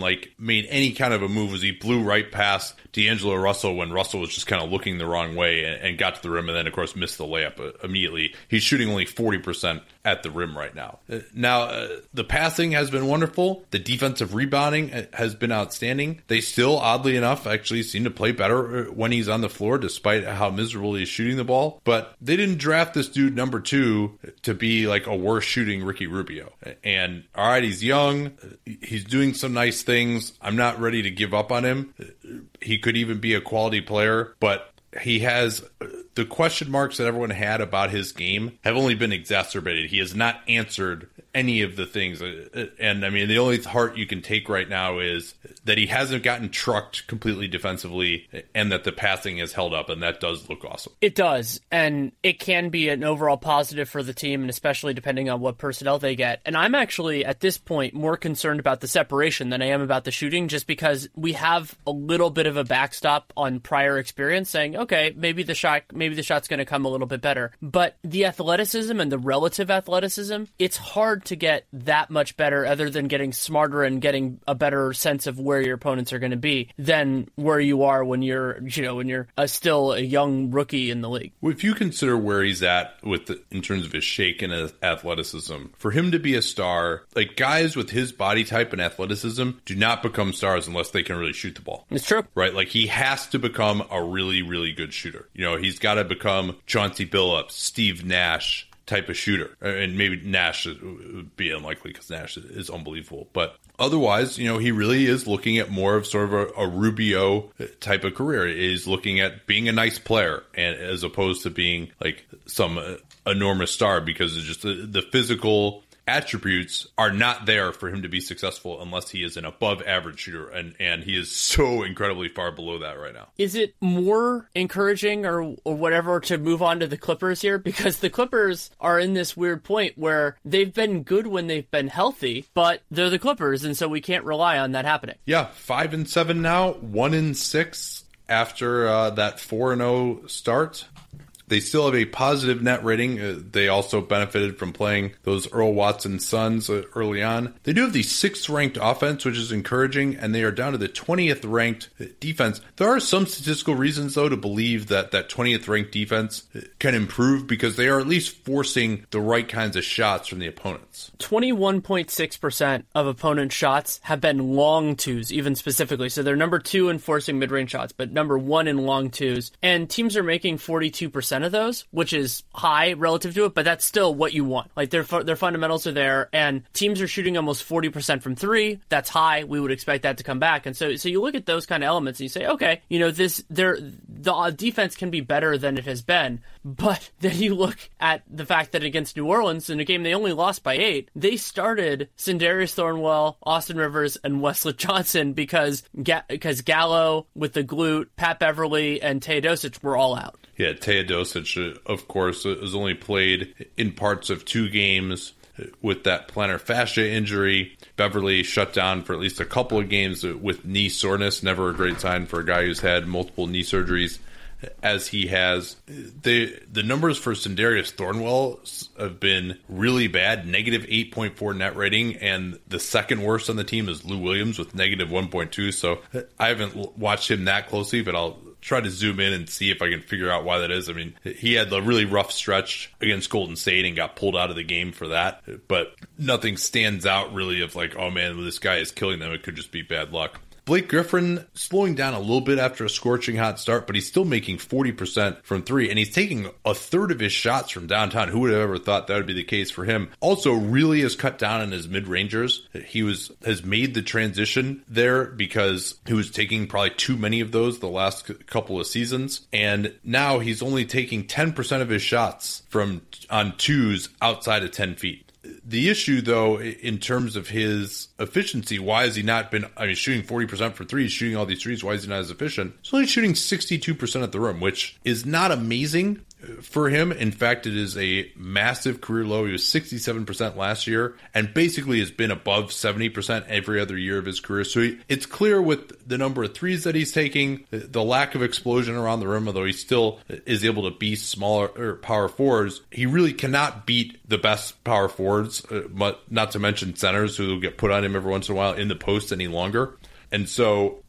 like made any kind of a move was he blew right past D'Angelo Russell when Russell was just kind of looking the wrong way and got to the rim, and then of course missed the layup immediately. He's shooting only 40% at the rim right now. Now, the passing has been wonderful. The defensive rebounding has been outstanding. They still, oddly enough, actually seem to play better when he's on the floor, despite how miserable he's shooting the ball. But they didn't draft this dude number 2 to be like a worse shooting Ricky Rubio. And all right, he's young. He's doing some nice things. I'm not ready to give up on him. He could even be a quality player, but he has the question marks that everyone had about his game have only been exacerbated. He has not answered any of the things. And I mean, the only heart you can take right now is that he hasn't gotten trucked completely defensively and that the passing is held up, and that does look awesome. It does, and it can be an overall positive for the team, and especially depending on what personnel they get. And I'm actually, at this point, more concerned about the separation than I am about the shooting, just because we have a little bit of a backstop on prior experience saying, okay, maybe the shot's going to come a little bit better. But the athleticism and the relative athleticism, it's hard to get that much better other than getting smarter and getting a better sense of where your opponents are going to be than where you are when you're still a young rookie in the league. If you consider where he's at in terms of his shake and his athleticism, for him to be a star, like, guys with his body type and athleticism do not become stars unless they can really shoot the ball. It's true. Right? Like, he has to become a really, really good shooter. You know, he's got to become Chauncey Billups, Steve Nash type of shooter. And maybe Nash would be unlikely because Nash is unbelievable. But otherwise, you know, he really is looking at more of sort of a Rubio type of career. He's looking at being a nice player, and as opposed to being like some enormous star, because it's just the physical attributes are not there for him to be successful unless he is an above average shooter, and he is so incredibly far below that right now. Is it more encouraging or whatever to move on to the Clippers here? Because the Clippers are in this weird point where they've been good when they've been healthy, but they're the Clippers, and so we can't rely on that happening. Yeah, 5-7 now, 1-6 after that 4-0 start. They still have a positive net rating. They also benefited from playing those Earl Watson Suns early on. They do have the 6th ranked offense, which is encouraging, and they are down to the 20th ranked defense. There are some statistical reasons, though, to believe that 20th ranked defense can improve, because they are at least forcing the right kinds of shots from the opponents. 21.6% of opponent shots have been long twos, even specifically. So they're number 2 in forcing mid-range shots, but number 1 in long twos. And teams are making 42% of those, which is high relative to it, but that's still what you want. Like, their fundamentals are there, and teams are shooting almost 40% from 3. That's high. We would expect that to come back. And so you look at those kind of elements and you say, okay, you know, the defense can be better than it has been. But then you look at the fact that against New Orleans, in a game they only lost by 8, they started Sendarius Thornwell, Austin Rivers, and Wesley Johnson because Gallo with the glute, Pat Beverly, and Teja Dosic were all out. Yeah, Teja Dosic, of course, has only played in parts of 2 games with that plantar fascia injury. Beverly shut down for at least a couple of games with knee soreness. Never a great sign for a guy who's had multiple knee surgeries as he has. The numbers for Sendarius Thornwell have been really bad, negative 8.4 net rating, and the second worst on the team is Lou Williams with negative 1.2, so I haven't watched him that closely, but I'll try to zoom in and see if I can figure out why that is. I mean, he had a really rough stretch against Golden State and got pulled out of the game for that, but nothing stands out really of like, oh man, this guy is killing them. It could just be bad luck. Blake Griffin slowing down a little bit after a scorching hot start, but he's still making 40% from 3, and he's taking a third of his shots from downtown. Who would have ever thought that would be the case for him? Also, really has cut down on his mid-rangers. He has made the transition there because he was taking probably too many of those the last couple of seasons, and now he's only taking 10% of his shots from on twos outside of 10 feet. The issue, though, in terms of his efficiency, why has he not been, I mean, shooting 40% for 3, shooting all these threes, why is he not as efficient? He's only shooting 62% at the rim, which is not amazing for him. In fact, it is a massive career low. He was 67% last year and basically has been above 70% every other year of his career. So it's clear with the number of threes that he's taking, the lack of explosion around the rim, although he still is able to beat smaller or power forwards, he really cannot beat the best power forwards, not to mention centers who get put on him every once in a while in the post any longer. And so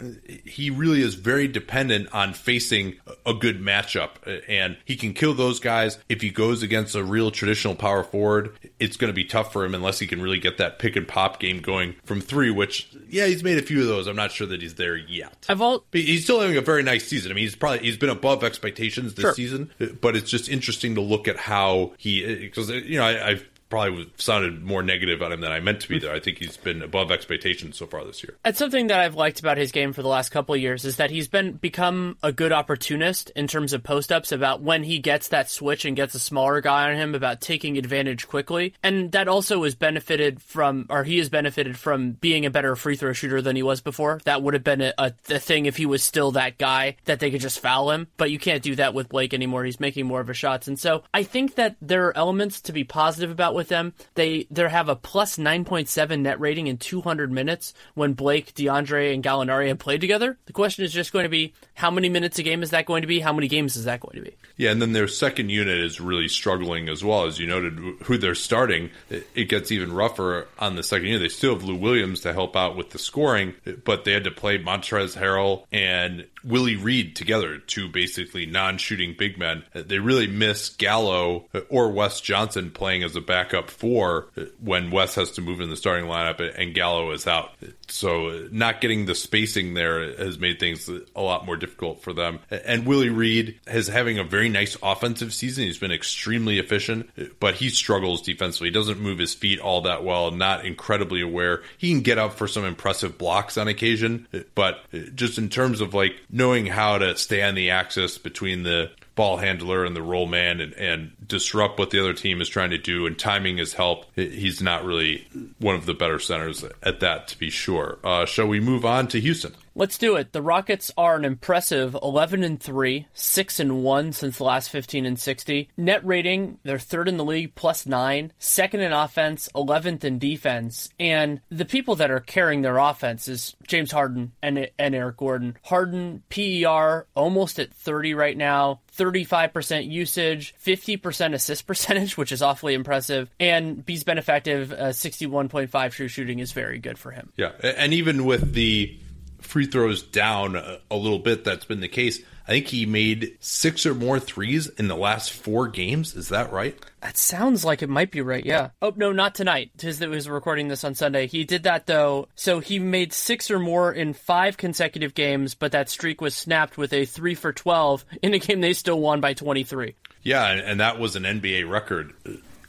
he really is very dependent on facing a good matchup, and he can kill those guys. If he goes against a real traditional power forward, it's going to be tough for him unless he can really get that pick and pop game going from 3, which, yeah, he's made a few of those. I'm not sure that he's there yet. But he's still having a very nice season. I mean, he's been above expectations this season, but it's just interesting to look at how he, because, you know, I've probably sounded more negative on him than I meant to be there. I think he's been above expectations so far this year. That's something that I've liked about his game for the last couple of years, is that he's become a good opportunist in terms of post-ups, about when he gets that switch and gets a smaller guy on him, about taking advantage quickly. And that also has benefited from, or he has benefited from, being a better free throw shooter than he was before. That would have been a thing if he was still that guy that they could just foul him. But you can't do that with Blake anymore. He's making more of his shots. And so I think that there are elements to be positive about with them. They have a plus 9.7 net rating in 200 minutes when Blake, DeAndre, and Gallinari have played together. The question is just going to be, how many minutes a game is that going to be? How many games is that going to be? Yeah, and then their second unit is really struggling as well. As you noted, who they're starting, it gets even rougher on the second unit. They still have Lou Williams to help out with the scoring, but they had to play Montrezl Harrell and Willie Reed together, two basically non-shooting big men. They really miss Gallo or Wes Johnson playing as a backup four when Wes has to move in the starting lineup and Gallo is out. So not getting the spacing there has made things a lot more difficult for them. And Willie Reed is having a very nice offensive season. He's been extremely efficient, but he struggles defensively. He doesn't move his feet all that well, not incredibly aware. He can get up for some impressive blocks on occasion, but just in terms of like knowing how to stay on the axis between the ball handler and the roll man and disrupt what the other team is trying to do, and timing his help, he's not really one of the better centers at that, to be sure. Shall we move on to Houston? Let's do it. The Rockets are an impressive 11-3, 6-1 since the last 15 and 60. Net rating, they're third in the league, plus 9, second in offense, 11th in defense. And the people that are carrying their offense is James Harden and Eric Gordon. Harden, PER, almost at 30 right now, 35% usage, 50% assist percentage, which is awfully impressive. And B's benefactive, 61.5 true shooting is very good for him. Yeah, and even with the free throws down a little bit, that's been the case. I think he made 6 or more threes in the last 4 games. Is that right? That sounds like it might be right, yeah. Oh, no, not tonight, because he was recording this on Sunday. He did that, though. So he made 6 or more in 5 consecutive games, but that streak was snapped with a 3 for 12 in a game they still won by 23. Yeah, and that was an NBA record.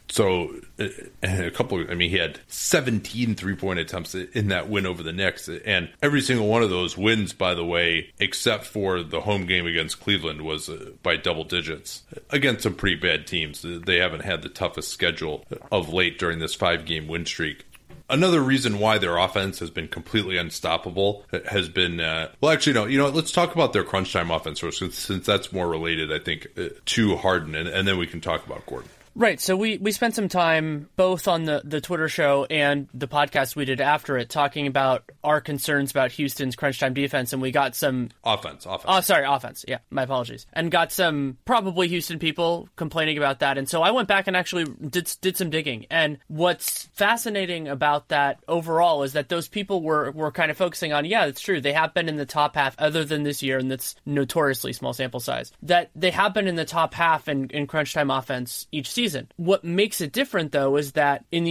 So a couple, I mean, he had 17 three-point attempts in that win over the Knicks. And every single one of those wins, by the way, except for the home game against Cleveland, was by double digits against some pretty bad teams. They haven't had the toughest schedule of late during this 5-game win streak. Another reason why their offense has been completely unstoppable has been, let's talk about their crunch time offense first, since that's more related, I think, to Harden, and then we can talk about Gordon. Right, so we spent some time both on the Twitter show and the podcast we did after it talking about our concerns about Houston's crunch time defense, and we got some... Offense. Oh, sorry, offense. Yeah, my apologies. And got some probably Houston people complaining about that, and so I went back and actually did some digging, and what's fascinating about that overall is that those people were kind of focusing on, yeah, it's true, they have been in the top half, other than this year, and that's notoriously small sample size, that they have been in the top half in crunch time offense each season. What makes it different, though, is that in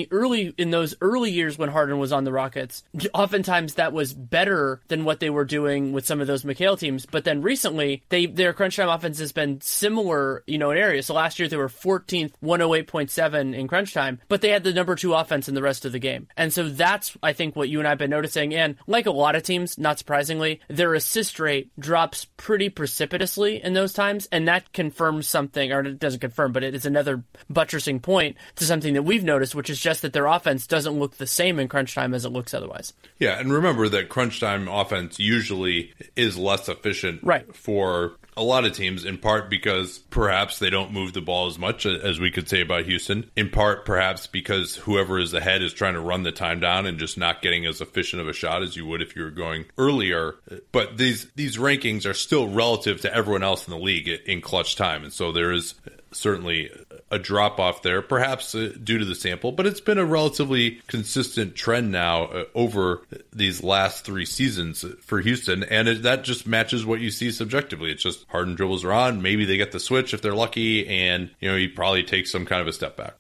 those early years when Harden was on the Rockets, oftentimes that was better than what they were doing with some of those McHale teams. But then recently, their crunch time offense has been similar, in areas. So last year they were 14th, 108.7 in crunch time, but they had the number 2 offense in the rest of the game. And so that's, I think, what you and I have been noticing. And like a lot of teams, not surprisingly, their assist rate drops pretty precipitously in those times, and that confirms something, or it doesn't confirm, but it is another buttressing point to something that we've noticed, which is just that their offense doesn't look the same in crunch time as it looks otherwise. Yeah, and remember that crunch time offense usually is less efficient, right, for a lot of teams, in part because perhaps they don't move the ball as much as we could say about Houston, in part perhaps because whoever is ahead is trying to run the time down and just not getting as efficient of a shot as you would if you were going earlier. But these rankings are still relative to everyone else in the league in clutch time, and so there is certainly a drop-off there, perhaps due to the sample, but it's been a relatively consistent trend now over these last 3 seasons for Houston, and that just matches what you see subjectively. It's just Harden dribbles are on, maybe they get the switch if they're lucky, and he probably takes some kind of a step back.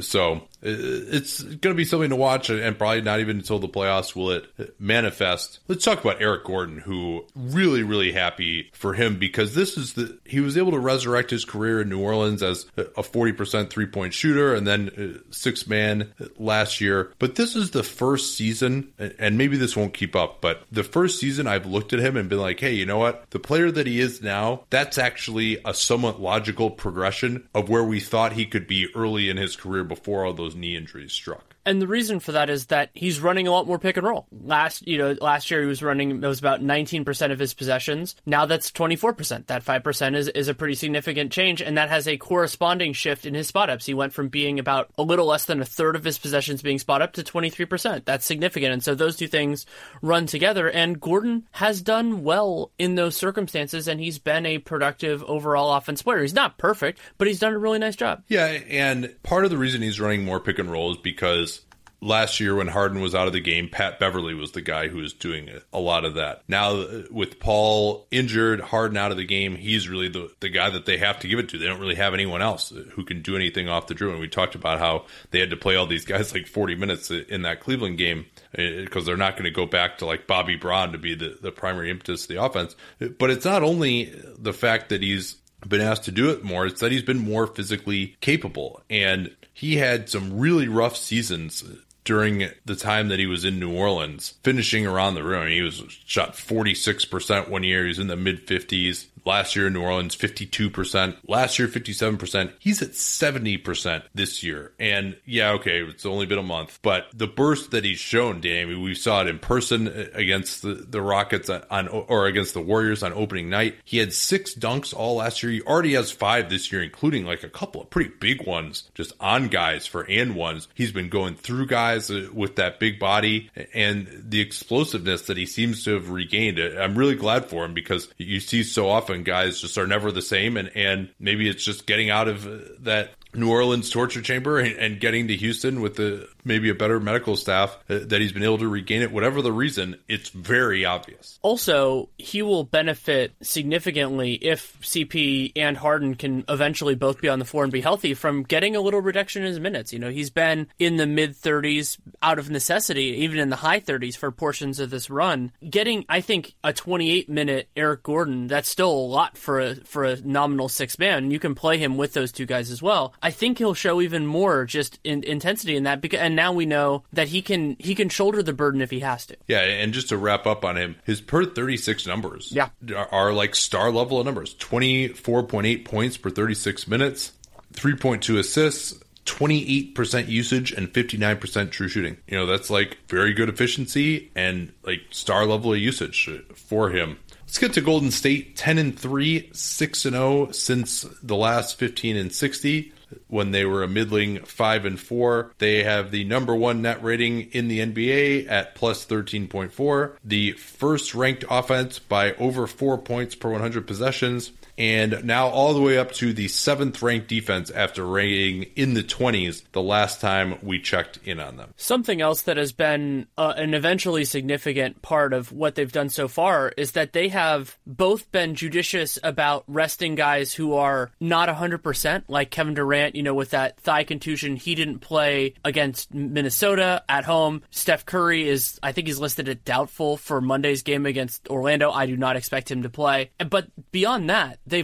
So It's going to be something to watch, and probably not even until the playoffs will it manifest. Let's talk about Eric Gordon, who really, really happy for him, because this is he was able to resurrect his career in New Orleans as a 40% three-point shooter and then sixth man last year. But this is the first season, and maybe this won't keep up, but the first season I've looked at him and been like, hey, you know what? The player that he is now, that's actually a somewhat logical progression of where we thought he could be early in his career before all those knee injuries struck. And the reason for that is that he's running a lot more pick and roll. Last year he was running, it was about 19% of his possessions. Now that's 24%. That 5% is a pretty significant change, and that has a corresponding shift in his spot ups. He went from being about a little less than a third of his possessions being spot up to 23%. That's significant. And so those two things run together, and Gordon has done well in those circumstances, and he's been a productive overall offense player. He's not perfect, but he's done a really nice job. Yeah, and part of the reason he's running more pick and roll is because last year when Harden was out of the game, Pat Beverly was the guy who was doing a lot of that. Now with Paul injured, Harden out of the game, he's really the guy that they have to give it to. They don't really have anyone else who can do anything off the dribble. And we talked about how they had to play all these guys like 40 minutes in that Cleveland game, because they're not going to go back to like Bobby Brown to be the primary impetus of the offense. But it's not only the fact that he's been asked to do it more, it's that he's been more physically capable. And he had some really rough seasons during the time that he was in New Orleans, finishing around the rim. He was shot 46% one year. He was in the mid-50s. Last year in New Orleans, 52%. Last year, 57%. He's at 70% this year. And yeah, okay, it's only been a month, but the burst that he's shown, Danny, we saw it in person against the Rockets or against the Warriors on opening night. He had 6 dunks all last year. He already has 5 this year, including like a couple of pretty big ones, just on guys for and ones. He's been going through guys with that big body and the explosiveness that he seems to have regained. I'm really glad for him, because you see so often guys just are never the same, and maybe it's just getting out of that New Orleans torture chamber and getting to Houston with maybe a better medical staff that he's been able to regain it. Whatever the reason, it's very obvious. Also, he will benefit significantly if CP and Harden can eventually both be on the floor and be healthy from getting a little reduction in his minutes. You know, he's been in the mid-30s out of necessity, even in the high 30s for portions of this run. Getting, I think, a 28-minute Eric Gordon, that's still a lot for a nominal sixth man. You can play him with those two guys as well. I think he'll show even more just in intensity in that, because, and now we know that he can shoulder the burden if he has to. Yeah, and just to wrap up on him, his per 36 numbers are like star level of numbers. 24.8 points per 36 minutes, 3.2 assists, 28% usage, and 59% true shooting. You know, that's like very good efficiency and like star level of usage for him. Let's get to Golden State, 10-3, 6-0 since the last 15-60. When they were a middling 5-4. They have the number 1 net rating in the NBA at plus 13.4, the first ranked offense by over 4 points per 100 possessions, and now all the way up to the 7th ranked defense after rating in the 20s the last time we checked in on them. Something else that has been an eventually significant part of what they've done so far is that they have both been judicious about resting guys who are not 100%, like Kevin Durant, you know, with that thigh contusion. He didn't play against Minnesota at home. Steph Curry I think he's listed as doubtful for Monday's game against Orlando. I do not expect him to play. But beyond that, They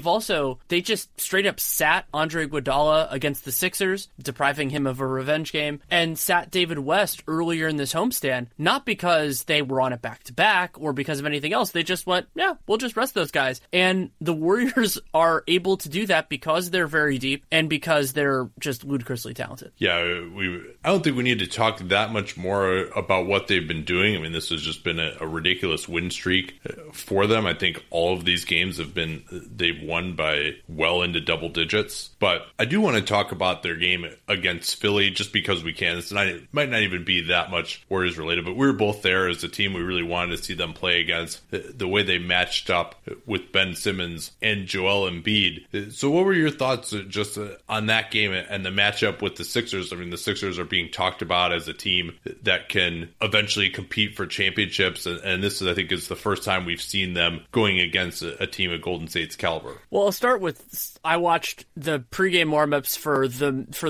just straight up sat Andre Iguodala against the Sixers, depriving him of a revenge game, and sat David West earlier in this homestand, not because they were on a back-to-back or because of anything else. They just went, yeah, we'll just rest those guys. And the Warriors are able to do that because they're very deep and because they're just ludicrously talented. Yeah, I don't think we need to talk that much more about what they've been doing. I mean, this has just been a ridiculous win streak for them. I think all of these games have been... They've won by well into double digits. But I do want to talk about their game against Philly just because we can. It might not even be that much Warriors related, but we were both there as a team. We really wanted to see them play against the way they matched up with Ben Simmons and Joel Embiid. So what were your thoughts just on that game and the matchup with the Sixers? I mean, the Sixers are being talked about as a team that can eventually compete for championships. And this, I think, is the first time we've seen them going against a team of Golden State's caliber. Well, I'll start with I watched the pregame warmups for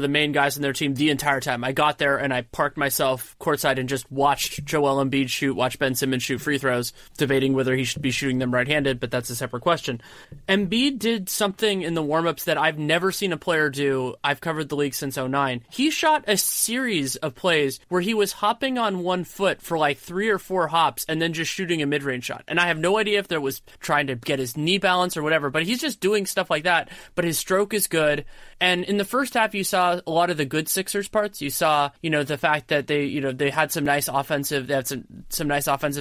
the main guys in their team the entire time. I got there and I parked myself courtside and just watched Joel Embiid shoot, watched Ben Simmons shoot free throws, debating whether he should be shooting them right-handed, but that's a separate question. Embiid did something in the warmups that I've never seen a player do. I've covered the league since 2009. He shot a series of plays where he was hopping on one foot for like 3 or 4 hops and then just shooting a mid-range shot. And I have no idea if there was trying to get his knee balance or whatever, but he's just doing stuff like that. But his stroke is good. And in the first half, you saw a lot of the good Sixers parts. You saw, the fact that they had some nice offensive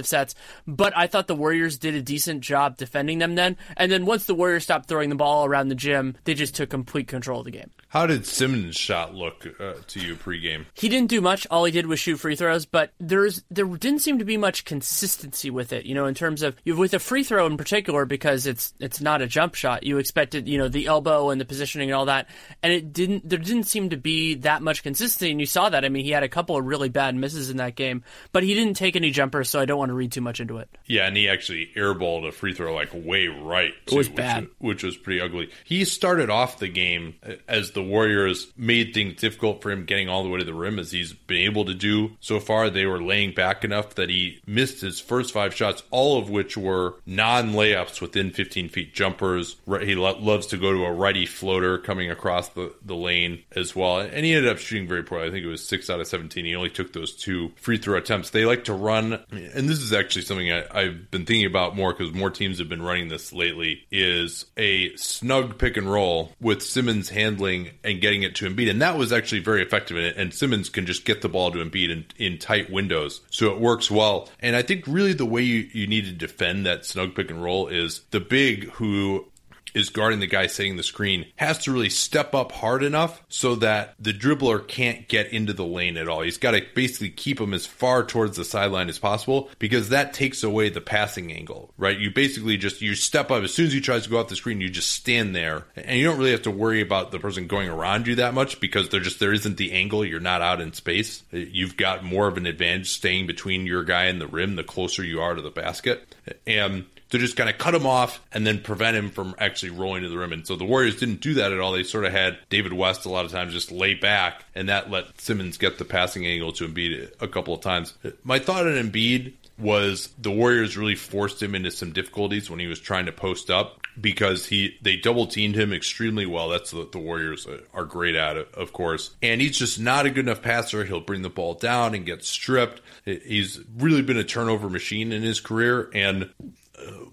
sets. But I thought the Warriors did a decent job defending them then. And then once the Warriors stopped throwing the ball around the gym, they just took complete control of the game. How did Simmons' shot look to you pregame? He didn't do much. All he did was shoot free throws, but there didn't seem to be much consistency with it, in terms of with a free throw in particular, because it's not a jump shot. You expected, the elbow and the positioning and all that, and there didn't seem to be that much consistency, and you saw that. I mean, he had a couple of really bad misses in that game, but he didn't take any jumpers, so I don't want to read too much into it. Yeah, and he actually airballed a free throw, way right. It was bad. Which was pretty ugly. He started off the game as the Warriors made things difficult for him getting all the way to the rim, as he's been able to do so far. They were laying back enough that he missed his first 5 shots, all of which were non-layups within 15 feet jumpers. He loves to go to a righty floater coming across the lane as well. And he ended up shooting very poorly. I think it was 6 out of 17. He only took those 2 free throw attempts. They like to run, and this is actually something I've been thinking about more, because more teams have been running this lately, is a snug pick and roll with Simmons handling and getting it to Embiid. And that was actually very effective. And Simmons can just get the ball to Embiid in tight windows. So it works well. And I think really the way you need to defend that snug pick and roll is the big who is guarding the guy setting the screen has to really step up hard enough so that the dribbler can't get into the lane at all. He's got to basically keep him as far towards the sideline as possible, because that takes away the passing angle, right? You basically you step up. As soon as he tries to go off the screen, you just stand there, and you don't really have to worry about the person going around you that much, because there isn't the angle. You're not out in space. You've got more of an advantage staying between your guy and the rim the closer you are to the basket. And to just kind of cut him off and then prevent him from actually rolling to the rim. And so the Warriors didn't do that at all. They sort of had David West a lot of times just lay back, and that let Simmons get the passing angle to Embiid a couple of times. My thought on Embiid was the Warriors really forced him into some difficulties when he was trying to post up, because they double-teamed him extremely well. That's what the Warriors are great at, of course. And he's just not a good enough passer. He'll bring the ball down and get stripped. He's really been a turnover machine in his career, and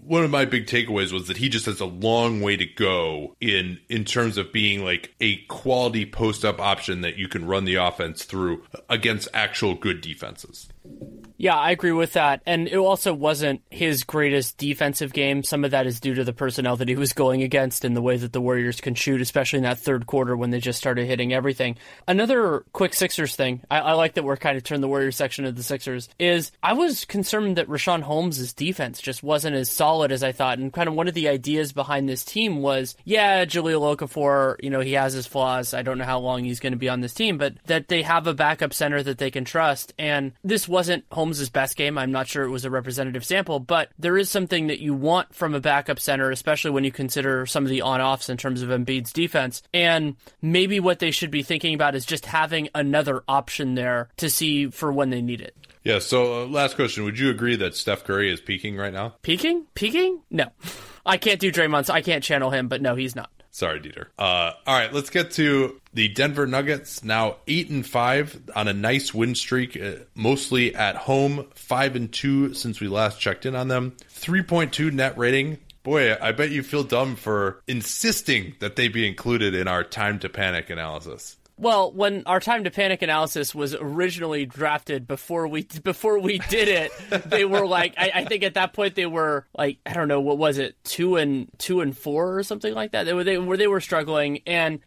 one of my big takeaways was that he just has a long way to go in terms of being like a quality post-up option that you can run the offense through against actual good defenses. Yeah, I agree with that. And it also wasn't his greatest defensive game. Some of that is due to the personnel that he was going against and the way that the Warriors can shoot, especially in that third quarter when they just started hitting everything. Another quick Sixers thing, I like that we're kind of turned the Warriors section of the Sixers, is I was concerned that Rashawn Holmes' defense just wasn't as solid as I thought. And kind of one of the ideas behind this team was, Jahlil Okafor, he has his flaws. I don't know how long he's going to be on this team, but that they have a backup center that they can trust. And this wasn't Holmes' best game. I'm not sure it was a representative sample, but there is something that you want from a backup center, especially when you consider some of the on-offs in terms of Embiid's defense. And maybe what they should be thinking about is just having another option there to see for when they need it. Yeah, so last question. Would you agree that Steph Curry is peaking right now? Peaking? No. I can't do Draymond's. I can't channel him, but no, he's not. Sorry, Dieter. All right, let's get to the Denver Nuggets, now 8-5 on a nice win streak, mostly at home, 5-2 since we last checked in on them, 3.2 net rating. Boy, I bet you feel dumb for insisting that they be included in our time to panic analysis. Well, when our time to panic analysis was originally drafted, before we did it, they were like, I think at that point they were like, I don't know, what was it, 2-4 or something like that. They were struggling, and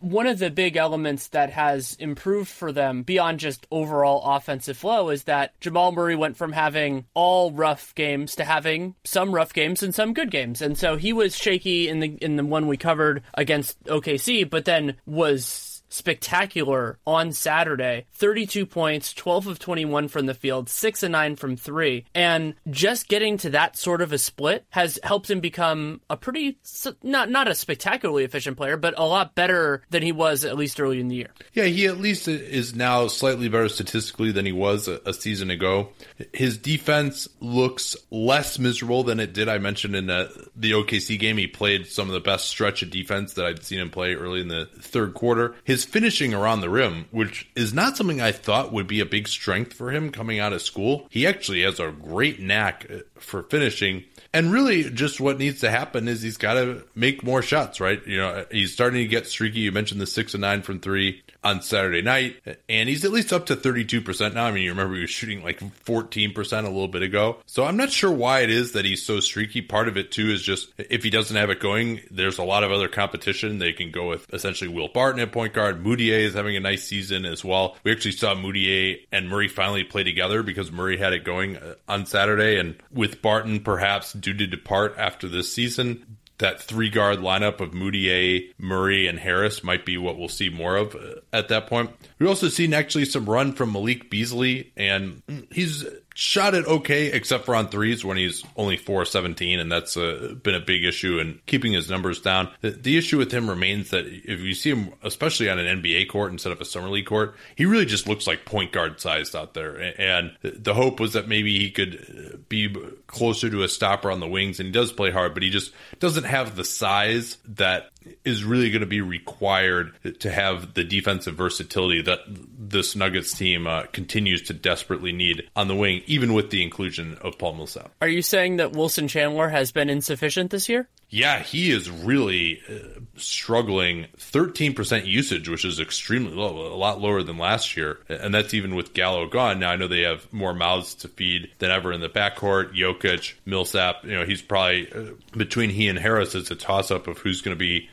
one of the big elements that has improved for them beyond just overall offensive flow is that Jamal Murray went from having all rough games to having some rough games and some good games, and so he was shaky in the one we covered against OKC, but then was spectacular on Saturday. 32 points, 12 of 21 from the field, 6 of 9 from 3. And just getting to that sort of a split has helped him become a pretty, not a spectacularly efficient player, but a lot better than he was at least early in the year. Yeah, he at least is now slightly better statistically than he was a season ago. His defense looks less miserable than it did. I mentioned in the OKC game, he played some of the best stretch of defense that I'd seen him play early in the third quarter. His finishing around the rim, which is not something I thought would be a big strength for him coming out of school, he actually has a great knack for finishing. And really, just what needs to happen is he's got to make more shots, right? You know, he's starting to get streaky. You mentioned the 6 of 9 from 3 on Saturday night, and he's at least up to 32% now. I mean, you remember he was shooting like 14% a little bit ago. So I'm not sure why it is that he's so streaky. Part of it, too, is just if he doesn't have it going, there's a lot of other competition. They can go with essentially Will Barton at point guard. Moutier is having a nice season as well. We actually saw Moutier and Murray finally play together because Murray had it going on Saturday, and with Barton perhaps due to depart after this season, that three-guard lineup of Moutier, Murray, and Harris might be what we'll see more of at that point. We've also seen actually some run from Malik Beasley, and he's shot it okay, except for on threes when he's only 4 of 17, and that's been a big issue in keeping his numbers down. The issue with him remains that if you see him, especially on an NBA court instead of a summer league court, he really just looks like point guard sized out there. And the hope was that maybe he could be closer to a stopper on the wings, and he does play hard, but he just doesn't have the size that is really going to be required to have the defensive versatility that this Nuggets team continues to desperately need on the wing, even with the inclusion of Paul Millsap. Are you saying that Wilson Chandler has been insufficient this year? Yeah, he is really struggling. 13% usage, which is extremely low, a lot lower than last year. And that's even with Gallo gone. Now, I know they have more mouths to feed than ever in the backcourt. Jokic, Millsap, you know, he's probably between he and Harris, it's a toss-up of who's going to be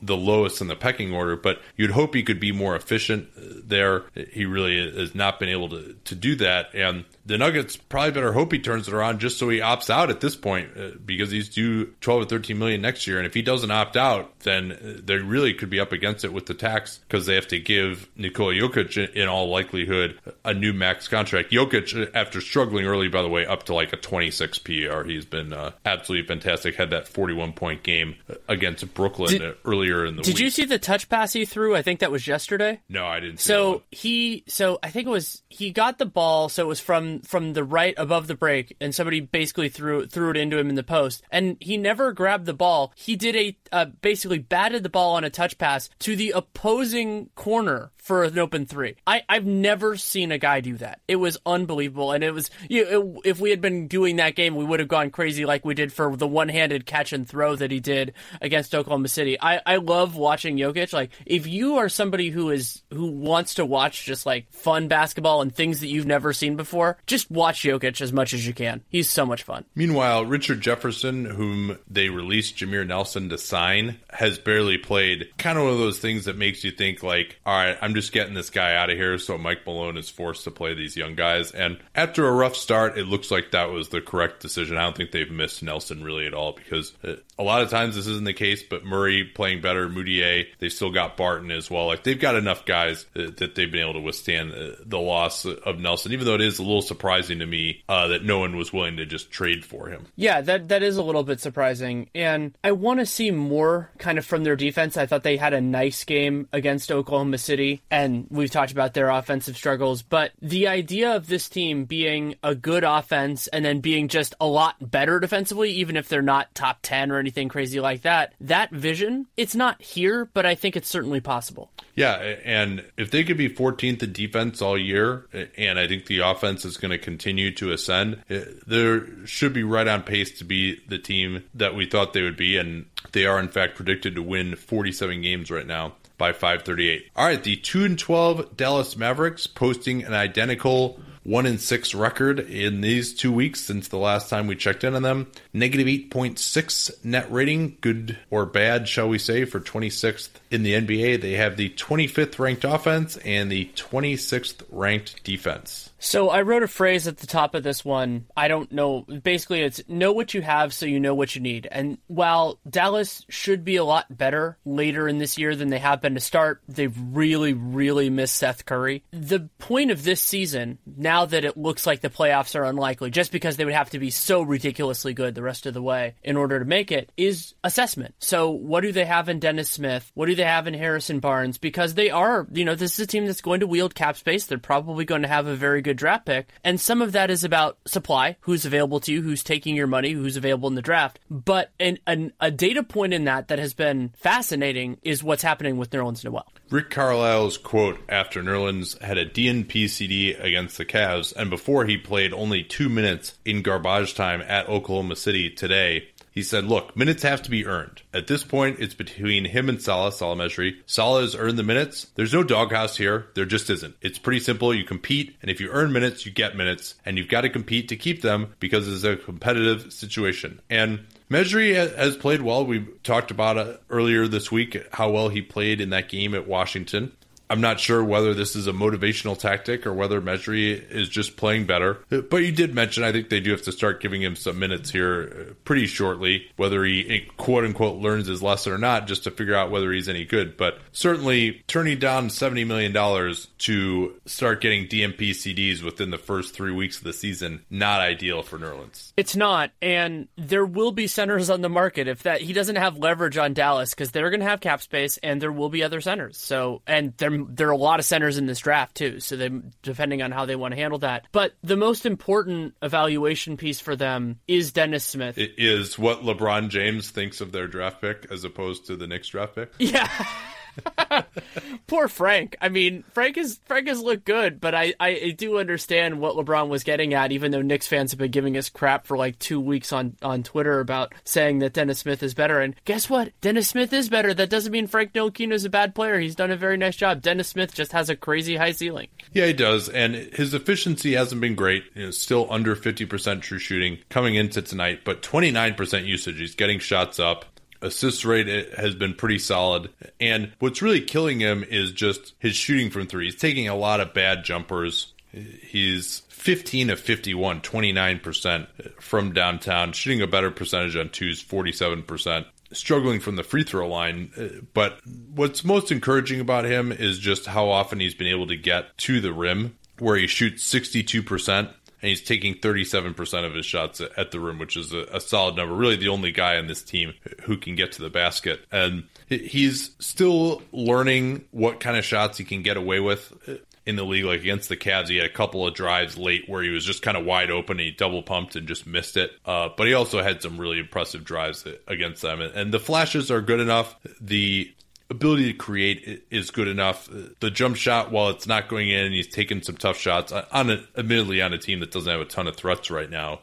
the lowest in the pecking order. But you'd hope he could be more efficient there. He really has not been able to do that. And the Nuggets probably better hope he turns it around just so he opts out at this point, because he's due 12 or 13 million next year. And if he doesn't opt out, then they really could be up against it with the tax, because they have to give Nikola Jokic in all likelihood a new max contract. Jokic, after struggling early, by the way, up to like a 26 PR. He's been absolutely fantastic. Had that 41-point game against Brooklyn earlier in the week. Did you see the touch pass he threw? I think that was yesterday. No, I didn't see that one. So I think it was, he got the ball, so it was from the right above the break, and somebody basically threw it into him in the post, and he never grabbed the ball. He did basically batted the ball on a touch pass to the opposing corner for an open three. I've never seen a guy do that. It was unbelievable, and it was, if we had been doing that game, we would have gone crazy like we did for the one-handed catch and throw that he did against Oklahoma City. I love watching Jokic. Like, if you are somebody who wants to watch just like fun basketball and things that you've never seen before, just watch Jokic as much as you can. He's so much fun. Meanwhile, Richard Jefferson, whom they released Jameer Nelson to sign, has barely played. Kind of one of those things that makes you think like, all right, I'm just getting this guy out of here, so Mike Malone is forced to play these young guys. And after a rough start, it looks like that was the correct decision. I don't think they've missed Nelson really at all, because a lot of times this isn't the case, but Murray playing better, Moutier, they've still got Barton as well. Like, they've got enough guys that they've been able to withstand the loss of Nelson, even though it is a little surprising to me that no one was willing to just trade for him. Yeah, that is a little bit surprising, and I want to see more kind of from their defense. I thought they had a nice game against Oklahoma City, and we've talked about their offensive struggles, but the idea of this team being a good offense and then being just a lot better defensively, even if they're not top 10 or anything crazy like that vision, it's not here, but I think it's certainly possible. Yeah, and if they could be 14th in defense all year, and I think the offense is going to continue to ascend, there should be right on pace to be the team that we thought they would be, and they are in fact predicted to win 47 games right now by 538. All right, the 2-12 Dallas Mavericks posting an identical 1-6 record in these 2 weeks since the last time we checked in on them. Negative 8.6 net rating, good or bad, shall we say, for 26th in the NBA. They have the 25th ranked offense and the 26th ranked defense. So I wrote a phrase at the top of this one. I don't know. Basically, it's know what you have so you know what you need. And while Dallas should be a lot better later in this year than they have been to start, they've really, really missed Seth Curry. The point of this season, now that it looks like the playoffs are unlikely, just because they would have to be so ridiculously good the rest of the way in order to make it, is assessment. So what do they have in Dennis Smith? What do they have in Harrison Barnes? Because they are, you know, this is a team that's going to wield cap space. They're probably going to have a very good draft pick, and some of that is about supply, who's available to you, who's taking your money, who's available in the draft. But a data point in that has been fascinating is what's happening with Nerlens Noel. Rick Carlisle's quote after Nerlens had a DNP CD against the Cavs, and before he played only 2 minutes in garbage time at Oklahoma City today, he said, look, minutes have to be earned. At this point, it's between him and Salah Mejri. Salah has earned the minutes. There's no doghouse here. There just isn't. It's pretty simple. You compete, and if you earn minutes, you get minutes, and you've got to compete to keep them because it's a competitive situation. And Mejri has played well. We talked about earlier this week how well he played in that game at Washington. I'm not sure whether this is a motivational tactic or whether Mejri is just playing better. But you did mention, I think they do have to start giving him some minutes here pretty shortly, whether he quote-unquote learns his lesson or not, just to figure out whether he's any good. But certainly turning down $70 million to start getting DNP CDs within the first 3 weeks of the season, not ideal for Nerlens. It's not, and there will be centers on the market if that he doesn't have leverage on Dallas because they're going to have cap space and there will be other centers. So, and there are a lot of centers in this draft too, so they, depending on how they want to handle that. But the most important evaluation piece for them is Dennis Smith. It is what LeBron James thinks of their draft pick as opposed to the Knicks draft pick. Yeah. Poor Frank. I mean, Frank has looked good, but I do understand what LeBron was getting at, even though Knicks fans have been giving us crap for like 2 weeks on Twitter about saying that Dennis Smith is better. And guess what? Dennis Smith is better. That doesn't mean Frank Ntilikina is a bad player. He's done a very nice job. Dennis Smith just has a crazy high ceiling. Yeah, he does. And his efficiency hasn't been great. It's still under 50% true shooting coming into tonight, but 29% usage. He's getting shots up. Assist rate has been pretty solid, and what's really killing him is just his shooting from three. He's taking a lot of bad jumpers. He's 15 of 51, 29% from downtown, shooting a better percentage on twos, 47%. Struggling from the free throw line, but what's most encouraging about him is just how often he's been able to get to the rim, where he shoots 62%. And he's taking 37% of his shots at the rim, which is a solid number. Really the only guy on this team who can get to the basket. And he's still learning what kind of shots he can get away with in the league. Like against the Cavs, he had a couple of drives late where he was just kind of wide open. And he double pumped and just missed it. But he also had some really impressive drives against them. And the flashes are good enough. The ability to create is good enough. The jump shot, while it's not going in, he's taking some tough shots admittedly on a team that doesn't have a ton of threats right now.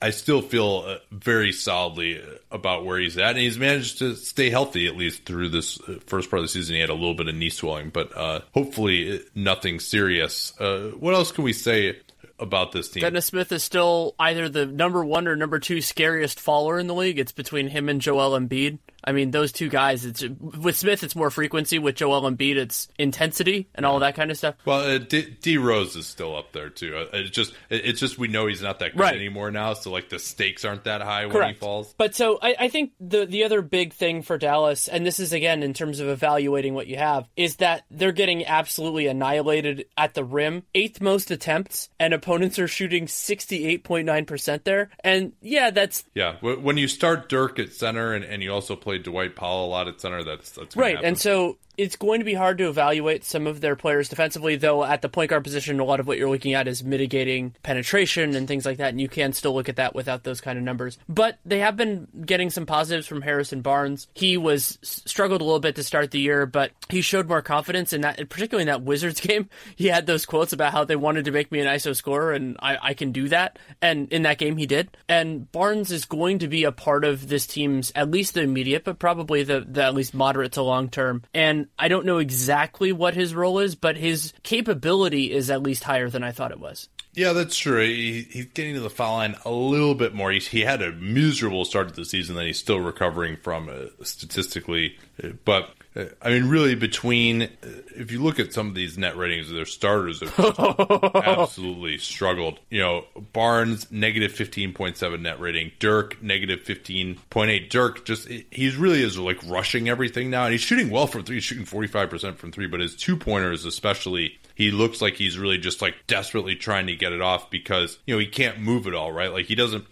I still feel very solidly about where he's at, and he's managed to stay healthy at least through this first part of the season. He had a little bit of knee swelling, but hopefully nothing serious. What else can we say about this team? Dennis Smith is still either the number one or number two scariest faller in the league. It's between him and Joel Embiid. I mean, those two guys, it's with Smith, it's more frequency. With Joel Embiid, it's intensity and all that kind of stuff. Well, D Rose is still up there, too. It's just we know he's not that good anymore now, so like the stakes aren't that high when he falls. But so I think the other big thing for Dallas, and this is, again, in terms of evaluating what you have, is that they're getting absolutely annihilated at the rim. Eighth most attempts, and opponents are shooting 68.9% there. And, yeah, that's... Yeah, when you start Dirk at center and you also play Dwight Powell a lot at center, that's right, happen. And so it's going to be hard to evaluate some of their players defensively, though at the point guard position, a lot of what you're looking at is mitigating penetration and things like that, and you can still look at that without those kind of numbers. But they have been getting some positives from Harrison Barnes. He was struggled a little bit to start the year, but he showed more confidence in that, and particularly in that Wizards game. He had those quotes about how they wanted to make me an ISO scorer, and I can do that, and in that game he did. And Barnes is going to be a part of this team's, at least the immediate, but probably the at least moderate to long term. And I don't know exactly what his role is, but his capability is at least higher than I thought it was. Yeah, that's true. He's getting to the foul line a little bit more. He had a miserable start to the season that he's still recovering from statistically. But I mean, really, between if you look at some of these net ratings of their starters, have just absolutely struggled. You know, Barnes -15.7 net rating, Dirk -15.8. Dirk just he's really is like rushing everything now, and he's shooting well from three. He's shooting 45% from three, but his two pointers, especially, he looks like he's really just like desperately trying to get it off because you know he can't move it all right. Like he doesn't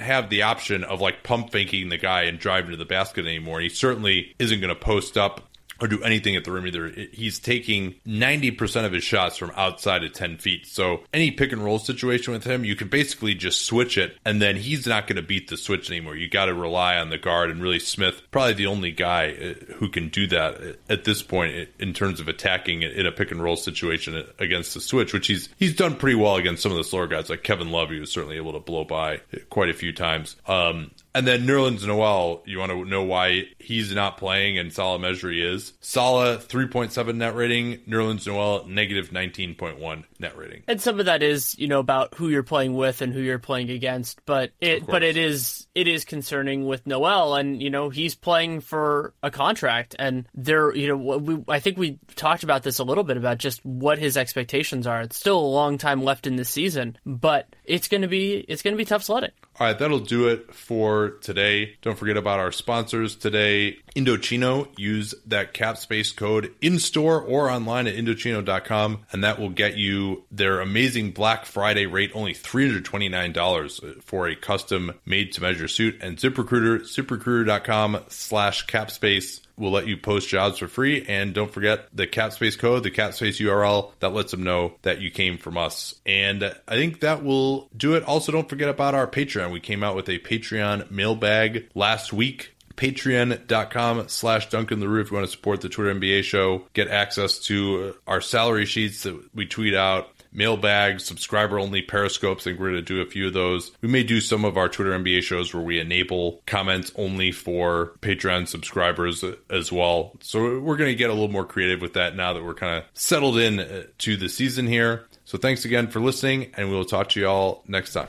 have the option of like pump faking the guy and driving to the basket anymore. And he certainly isn't going to post up or do anything at the rim either. He's taking 90% of his shots from outside of 10 feet. So any pick and roll situation with him, you can basically just switch it, and then he's not going to beat the switch anymore. You got to rely on the guard, and really Smith, probably the only guy who can do that at this point in terms of attacking in a pick and roll situation against the switch, which he's done pretty well against some of the slower guys like Kevin Love. He was certainly able to blow by quite a few times. And then Nerlens Noel, you want to know why he's not playing and Salah Mejri is. Salah, 3.7 net rating. Nerlens Noel, -19.1 net rating. And some of that is, you know, about who you're playing with and who you're playing against. But it is concerning with Noel. And, you know, he's playing for a contract. And there, you know, I think we talked about this a little bit about just what his expectations are. It's still a long time left in this season, but it's going to be tough sledding. All right, that'll do it for today. Don't forget about our sponsors today. Indochino, use that cap space code in-store or online at Indochino.com, and that will get you their amazing Black Friday rate, only $329 for a custom made-to-measure suit. And ZipRecruiter, ZipRecruiter.com/capspace. We'll let you post jobs for free. And don't forget the Capspace code, the Capspace URL. That lets them know that you came from us. And I think that will do it. Also, don't forget about our Patreon. We came out with a Patreon mailbag last week. Patreon.com/DuncanTheRoo if you want to support the Twitter NBA show. Get access to our salary sheets that we tweet out. Mailbags, subscriber-only periscopes, and we're going to do a few of those. We may do some of our Twitter NBA shows where we enable comments only for Patreon subscribers as well. So we're going to get a little more creative with that now that we're kind of settled in to the season here. So thanks again for listening, and we'll talk to you all next time.